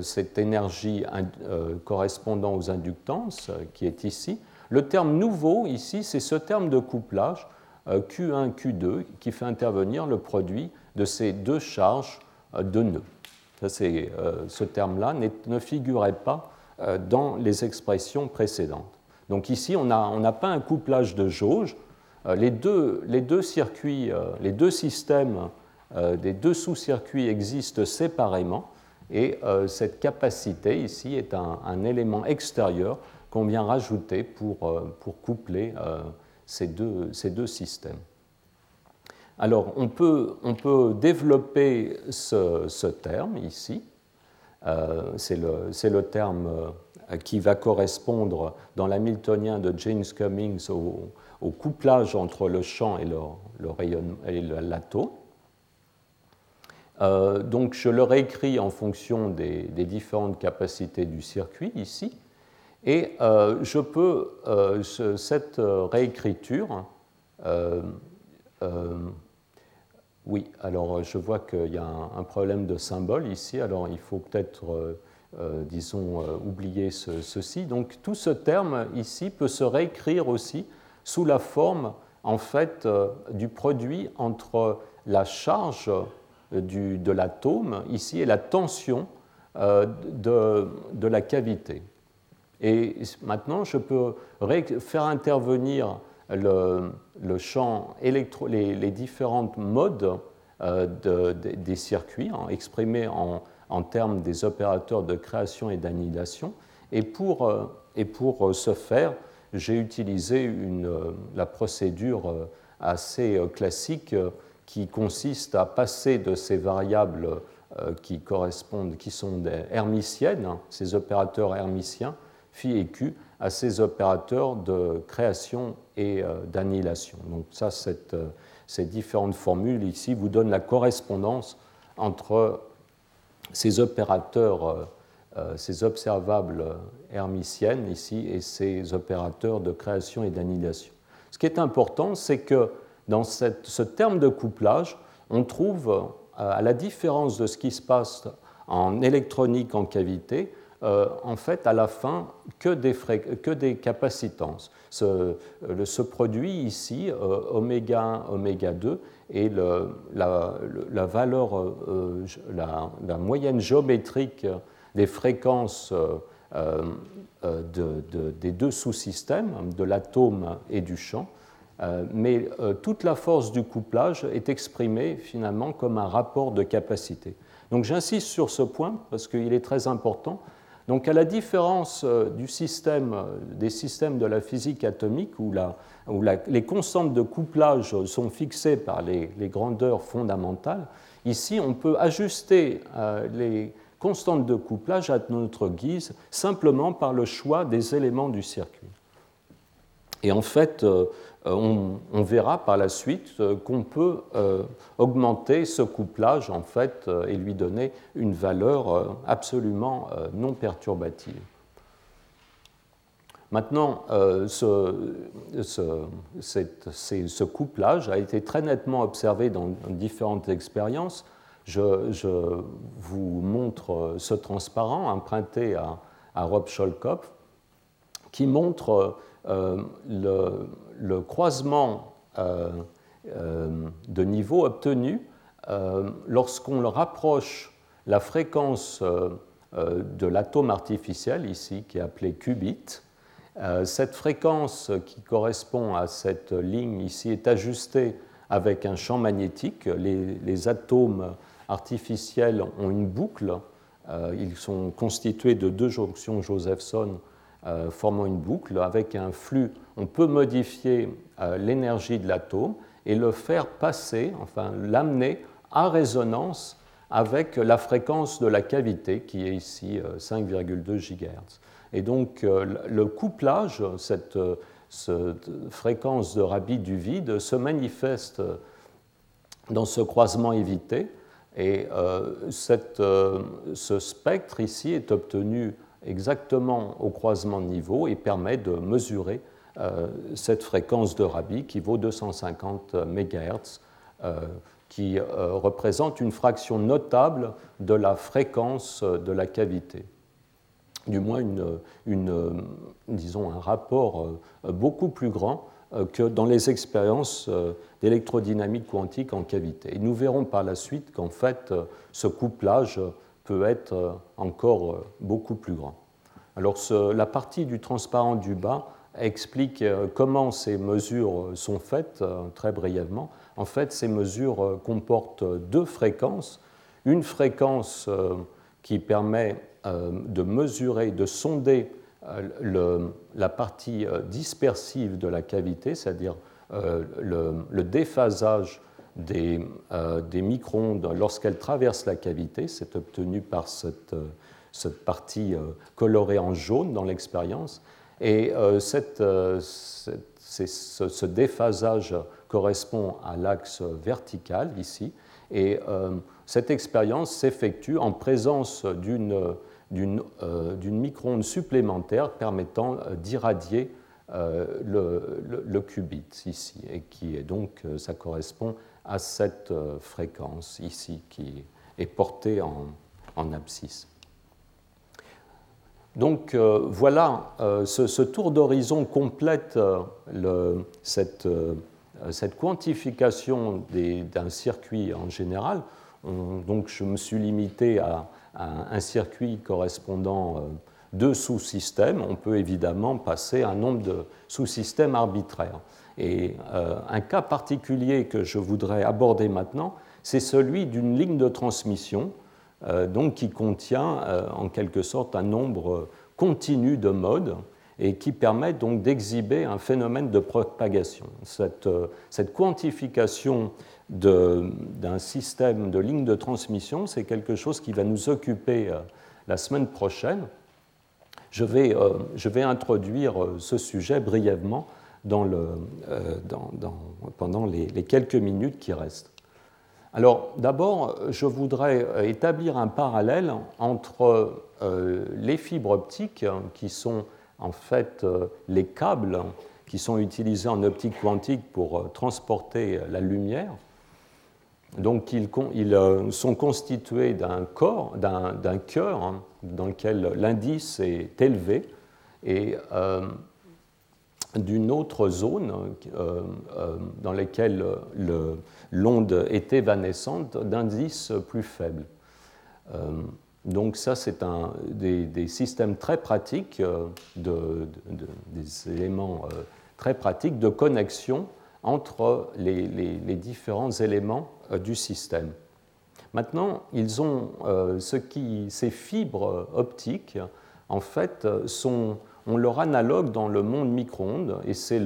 cette énergie correspondant aux inductances qui est ici. Le terme nouveau, ici, c'est ce terme de couplage, Q1, Q2, qui fait intervenir le produit de ces deux charges de nœuds. Ce terme-là ne figurait pas dans les expressions précédentes. Donc ici, on n'a pas un couplage de jauge. Les deux sous-circuits existent séparément et cette capacité ici est un élément extérieur qu'on vient rajouter pour coupler ces deux systèmes. Alors, on peut développer ce terme ici. C'est le terme qui va correspondre dans l'hamiltonien de James Cummings au couplage entre le champ et le rayon et l'atome. Donc, je le réécris en fonction des différentes capacités du circuit ici. Et je vois qu'il y a un problème de symbole ici, alors il faut peut-être, oublier ceci. Donc, tout ce terme ici peut se réécrire aussi sous la forme, en fait, du produit entre la charge de l'atome, ici, et la tension de la cavité. Et maintenant, je peux faire intervenir le champ les différents modes des circuits, exprimés en termes des opérateurs de création et d'annihilation. Et pour ce faire, j'ai utilisé la procédure assez classique qui consiste à passer de ces variables qui correspondent, qui sont des hermitiennes, ces opérateurs hermitiens, phi et q, à ces opérateurs de création et d'annihilation. Donc ça, ces différentes formules ici vous donnent la correspondance entre ces opérateurs, ces observables hermitiennes ici et ces opérateurs de création et d'annihilation. Ce qui est important, c'est que dans ce terme de couplage, on trouve, à la différence de ce qui se passe en électronique en cavité, en fait, à la fin, que des capacitances. Ce produit ici, oméga 1, oméga 2, et la moyenne géométrique des fréquences des deux sous-systèmes, de l'atome et du champ, mais toute la force du couplage est exprimée finalement comme un rapport de capacité. Donc j'insiste sur ce point parce qu'il est très important. Donc, à la différence des systèmes de la physique atomique, où les constantes de couplage sont fixées par les grandeurs fondamentales, ici, on peut ajuster les constantes de couplage à notre guise simplement par le choix des éléments du circuit. Et en fait, on verra par la suite qu'on peut augmenter ce couplage en fait, et lui donner une valeur absolument non perturbative. Maintenant, ce couplage a été très nettement observé dans différentes expériences. Je vous montre ce transparent emprunté à Rob Scholkopf qui montre le croisement de niveau obtenu lorsqu'on rapproche la fréquence de l'atome artificiel, ici, qui est appelée qubit. Cette fréquence qui correspond à cette ligne ici est ajustée avec un champ magnétique. Les atomes artificiels ont une boucle. Ils sont constitués de deux jonctions Josephson formant une boucle avec un flux. On peut modifier l'énergie de l'atome et le faire passer, enfin l'amener à résonance avec la fréquence de la cavité qui est ici 5,2 GHz. Et donc le couplage, cette fréquence de Rabi du vide se manifeste dans ce croisement évité et ce spectre ici est obtenu exactement au croisement de niveau et permet de mesurer cette fréquence de Rabi qui vaut 250 MHz, qui représente une fraction notable de la fréquence de la cavité. Du moins, disons un rapport beaucoup plus grand que dans les expériences d'électrodynamique quantique en cavité. Et nous verrons par la suite qu'en fait, ce couplage peut être encore beaucoup plus grand. Alors la partie du transparent du bas explique comment ces mesures sont faites, très brièvement. En fait, ces mesures comportent deux fréquences. Une fréquence qui permet de mesurer, de sonder la partie dispersive de la cavité, c'est-à-dire le déphasage des micro-ondes lorsqu'elles traversent la cavité. C'est obtenu par cette partie colorée en jaune dans l'expérience. Et ce déphasage correspond à l'axe vertical ici. Et cette expérience s'effectue en présence d'une micro-onde supplémentaire permettant d'irradier le qubit ici. Et qui est donc, ça correspond à cette fréquence ici qui est portée en abscisse. Donc voilà, ce tour d'horizon complète cette quantification d'un circuit en général. Donc je me suis limité à un circuit correspondant deux sous-systèmes. On peut évidemment passer à un nombre de sous-systèmes arbitraires. Et un cas particulier que je voudrais aborder maintenant, c'est celui d'une ligne de transmission donc qui contient en quelque sorte un nombre continue de mode et qui permet donc d'exhiber un phénomène de propagation. Cette quantification d'un système de lignes de transmission, c'est quelque chose qui va nous occuper la semaine prochaine. Je vais introduire ce sujet brièvement pendant les quelques minutes qui restent. Alors, d'abord, je voudrais établir un parallèle entre les fibres optiques, qui sont en fait les câbles qui sont utilisés en optique quantique pour transporter la lumière. Donc, ils sont constitués d'un corps, d'un cœur, hein, dans lequel l'indice est élevé, et d'une autre zone dans laquelle l'onde est évanescente, d'indices plus faibles. Donc ça, c'est des systèmes très pratiques, des éléments très pratiques de connexion entre les différents éléments du système. Maintenant, ils ont ces fibres optiques, en fait, on leur analogue dans le monde micro-ondes, et c'est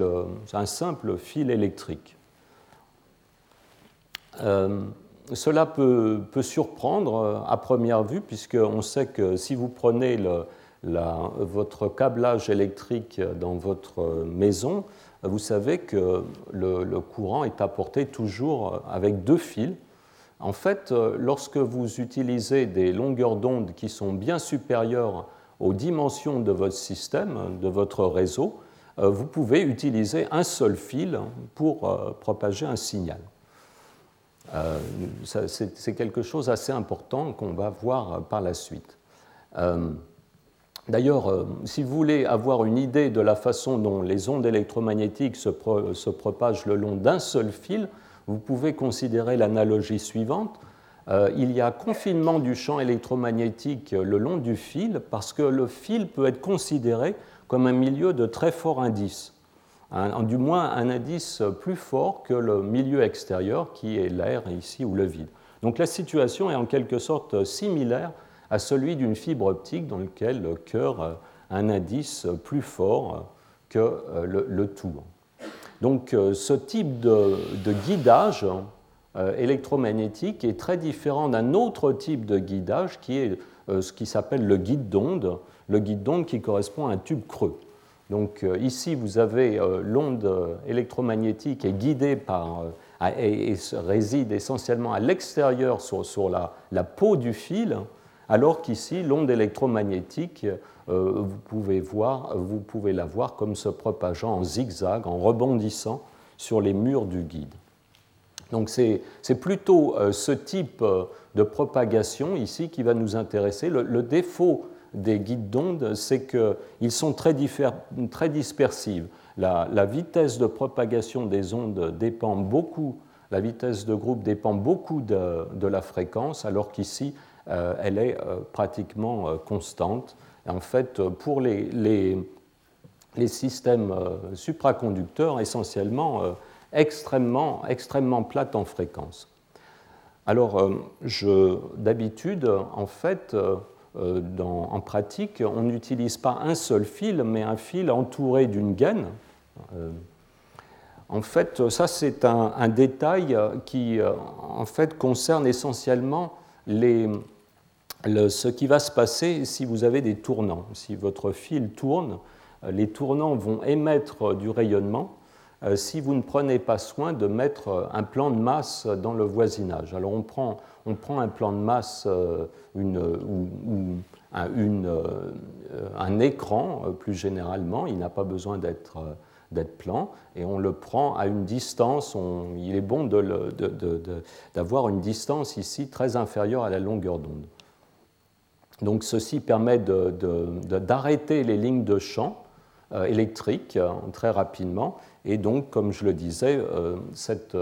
un simple fil électrique. Cela peut surprendre à première vue, puisqu'on sait que si vous prenez votre câblage électrique dans votre maison, vous savez que le courant est apporté toujours avec deux fils. En fait, lorsque vous utilisez des longueurs d'onde qui sont bien supérieures aux dimensions de votre système, de votre réseau, vous pouvez utiliser un seul fil pour propager un signal. C'est quelque chose d'assez important qu'on va voir par la suite. D'ailleurs, si vous voulez avoir une idée de la façon dont les ondes électromagnétiques se propagent le long d'un seul fil, vous pouvez considérer l'analogie suivante. Il y a confinement du champ électromagnétique le long du fil parce que le fil peut être considéré comme un milieu de très fort indice, du moins un indice plus fort que le milieu extérieur qui est l'air ici ou le vide. Donc la situation est en quelque sorte similaire à celui d'une fibre optique dans laquelle le cœur a un indice plus fort que le tout. Donc ce type de guidage électromagnétique est très différent d'un autre type de guidage qui est ce qui s'appelle le guide d'onde, qui correspond à un tube creux. Donc ici, vous avez l'onde électromagnétique est guidée et réside essentiellement à l'extérieur sur la peau du fil, alors qu'ici, l'onde électromagnétique, vous pouvez la voir comme se propageant en zigzag, en rebondissant sur les murs du guide. Donc c'est plutôt ce type de propagation ici qui va nous intéresser. Le défaut des guides d'ondes, c'est qu'ils sont très dispersifs. La vitesse de propagation des ondes dépend beaucoup, la vitesse de groupe dépend beaucoup de la fréquence, alors qu'ici, elle est pratiquement constante. Et en fait, pour les systèmes supraconducteurs, essentiellement, extrêmement plate en fréquence. Alors, d'habitude, en fait, en pratique, on n'utilise pas un seul fil, mais un fil entouré d'une gaine. En fait, ça, c'est un détail qui, en fait, concerne essentiellement ce qui va se passer si vous avez des tournants. Si votre fil tourne, les tournants vont émettre du rayonnement, si vous ne prenez pas soin de mettre un plan de masse dans le voisinage. Alors on prend un plan de masse un écran plus généralement, il n'a pas besoin d'être plan, et on le prend à une distance, il est bon d'avoir une distance ici très inférieure à la longueur d'onde. Donc ceci permet d'arrêter les lignes de champ électriques très rapidement. Et donc, comme je le disais, cet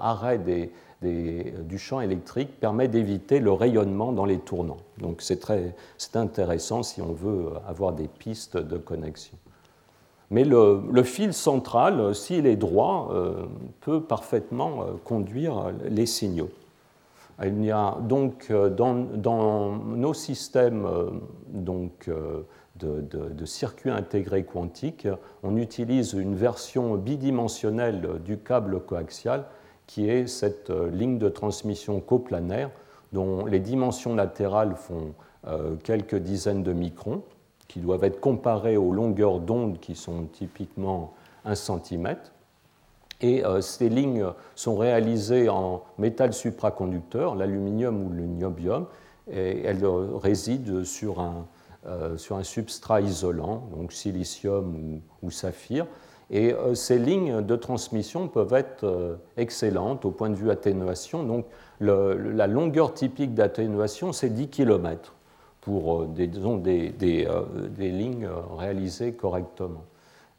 arrêt du champ électrique permet d'éviter le rayonnement dans les tournants. Donc, c'est intéressant si on veut avoir des pistes de connexion. Mais le fil central, s'il est droit, peut parfaitement conduire les signaux. Eh bien, donc, dans nos systèmes donc, de circuits intégrés quantiques, on utilise une version bidimensionnelle du câble coaxial qui est cette ligne de transmission coplanaire dont les dimensions latérales font quelques dizaines de microns, qui doivent être comparées aux longueurs d'onde qui sont typiquement 1 cm. Et ces lignes sont réalisées en métal supraconducteur, l'aluminium ou le niobium, et elles résident sur un substrat isolant, donc silicium ou saphir. Et ces lignes de transmission peuvent être excellentes au point de vue atténuation. Donc la longueur typique d'atténuation, c'est 10 km pour des lignes réalisées correctement.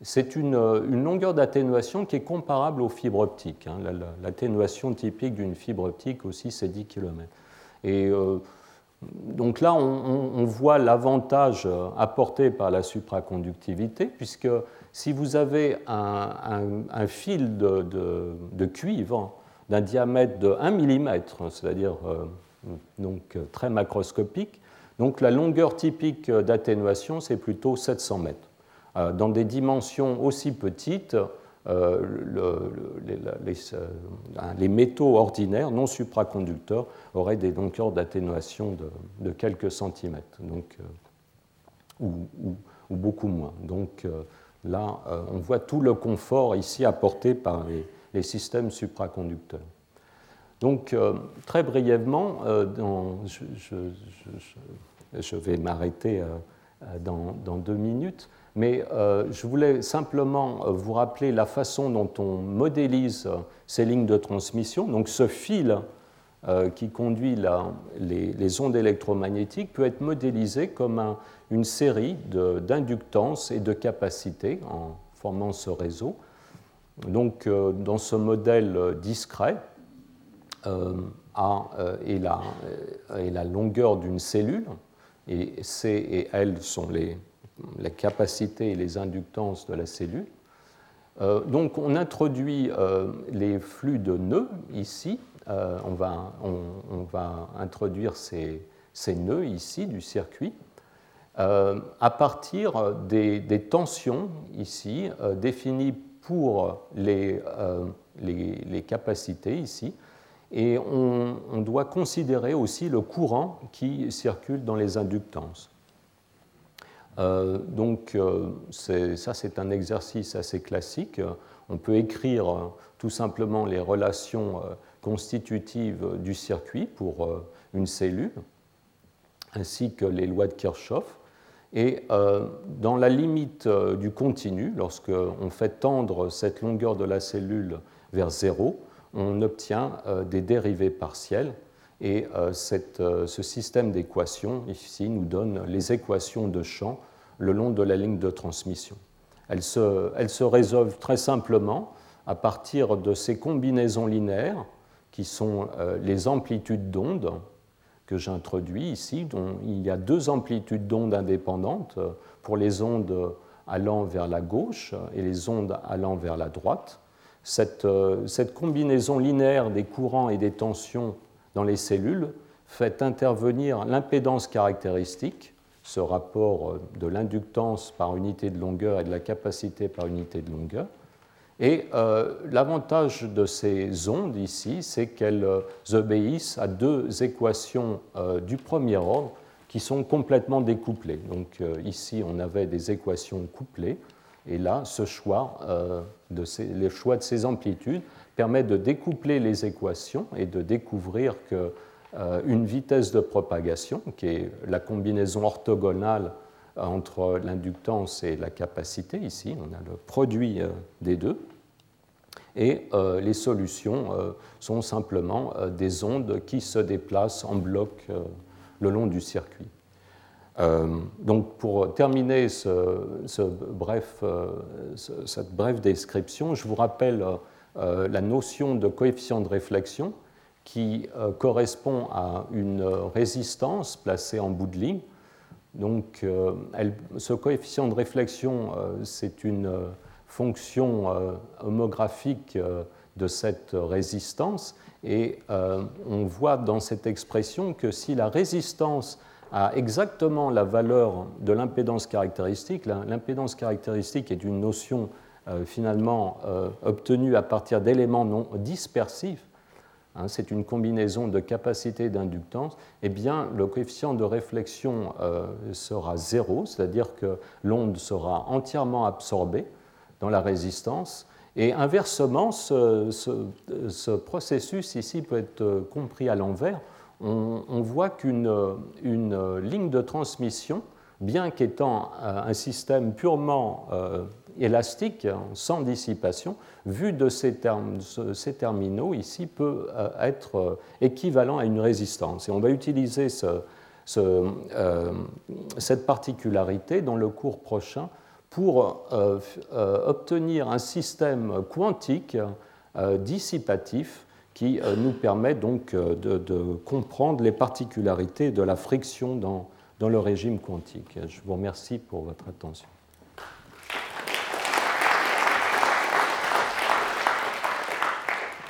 C'est une longueur d'atténuation qui est comparable aux fibres optiques. Hein. L'atténuation typique d'une fibre optique aussi, c'est 10 km. Et donc là, on voit l'avantage apporté par la supraconductivité, puisque si vous avez un fil de cuivre d'un diamètre de 1 mm, c'est-à-dire donc, très macroscopique, donc la longueur typique d'atténuation, c'est plutôt 700 mètres. Dans des dimensions aussi petites, les métaux ordinaires non supraconducteurs auraient des longueurs d'atténuation de quelques centimètres, donc, ou beaucoup moins. Donc là, on voit tout le confort ici apporté par les systèmes supraconducteurs. Donc très brièvement, je vais m'arrêter dans 2 minutes. Mais je voulais simplement vous rappeler la façon dont on modélise ces lignes de transmission. Donc ce fil qui conduit les ondes électromagnétiques peut être modélisé comme une série d'inductances et de capacités en formant ce réseau. Donc dans ce modèle discret, A est la longueur d'une cellule, et C et L sont les capacités et les inductances de la cellule. Donc on introduit les flux de nœuds ici. On va introduire ces nœuds ici du circuit à partir des tensions ici définies pour les capacités ici. Et on doit considérer aussi le courant qui circule dans les inductances. Donc ça c'est un exercice assez classique. On peut écrire tout simplement les relations constitutives du circuit pour une cellule, ainsi que les lois de Kirchhoff. Et dans la limite du continu, lorsqu'on fait tendre cette longueur de la cellule vers 0, on obtient des dérivées partielles. Et ce système d'équations, ici, nous donne les équations de champ le long de la ligne de transmission. Elles se résolvent très simplement à partir de ces combinaisons linéaires qui sont les amplitudes d'ondes que j'introduis ici, dont il y a 2 amplitudes d'ondes indépendantes pour les ondes allant vers la gauche et les ondes allant vers la droite. Cette combinaison linéaire des courants et des tensions dans les cellules, fait intervenir l'impédance caractéristique, ce rapport de l'inductance par unité de longueur et de la capacité par unité de longueur. Et l'avantage de ces ondes ici, c'est qu'elles obéissent à 2 équations du premier ordre qui sont complètement découplées. Donc ici, on avait des équations couplées, et là, le choix de ces amplitudes permet de découpler les équations et de découvrir qu'une vitesse de propagation, qui est la combinaison orthogonale entre l'inductance et la capacité, ici on a le produit des 2, et les solutions sont simplement des ondes qui se déplacent en bloc le long du circuit. Donc pour terminer cette brève description, je vous rappelle la notion de coefficient de réflexion qui correspond à une résistance placée en bout de ligne. Donc ce coefficient de réflexion, c'est une fonction homographique de cette résistance. Et on voit dans cette expression que si la résistance a exactement la valeur de l'impédance caractéristique, l'impédance caractéristique est une notion finalement obtenue à partir d'éléments non dispersifs, hein, c'est une combinaison de capacité et d'inductance, eh bien le coefficient de réflexion sera zéro, c'est-à-dire que l'onde sera entièrement absorbée dans la résistance. Et inversement, ce processus ici peut être compris à l'envers. On voit qu'une ligne de transmission, bien qu'étant un système purement élastique, sans dissipation, vu de ces terminaux ici, peut être équivalent à une résistance. Et on va utiliser cette particularité dans le cours prochain pour obtenir un système quantique dissipatif qui nous permet donc de comprendre les particularités de la friction dans le régime quantique. Je vous remercie pour votre attention.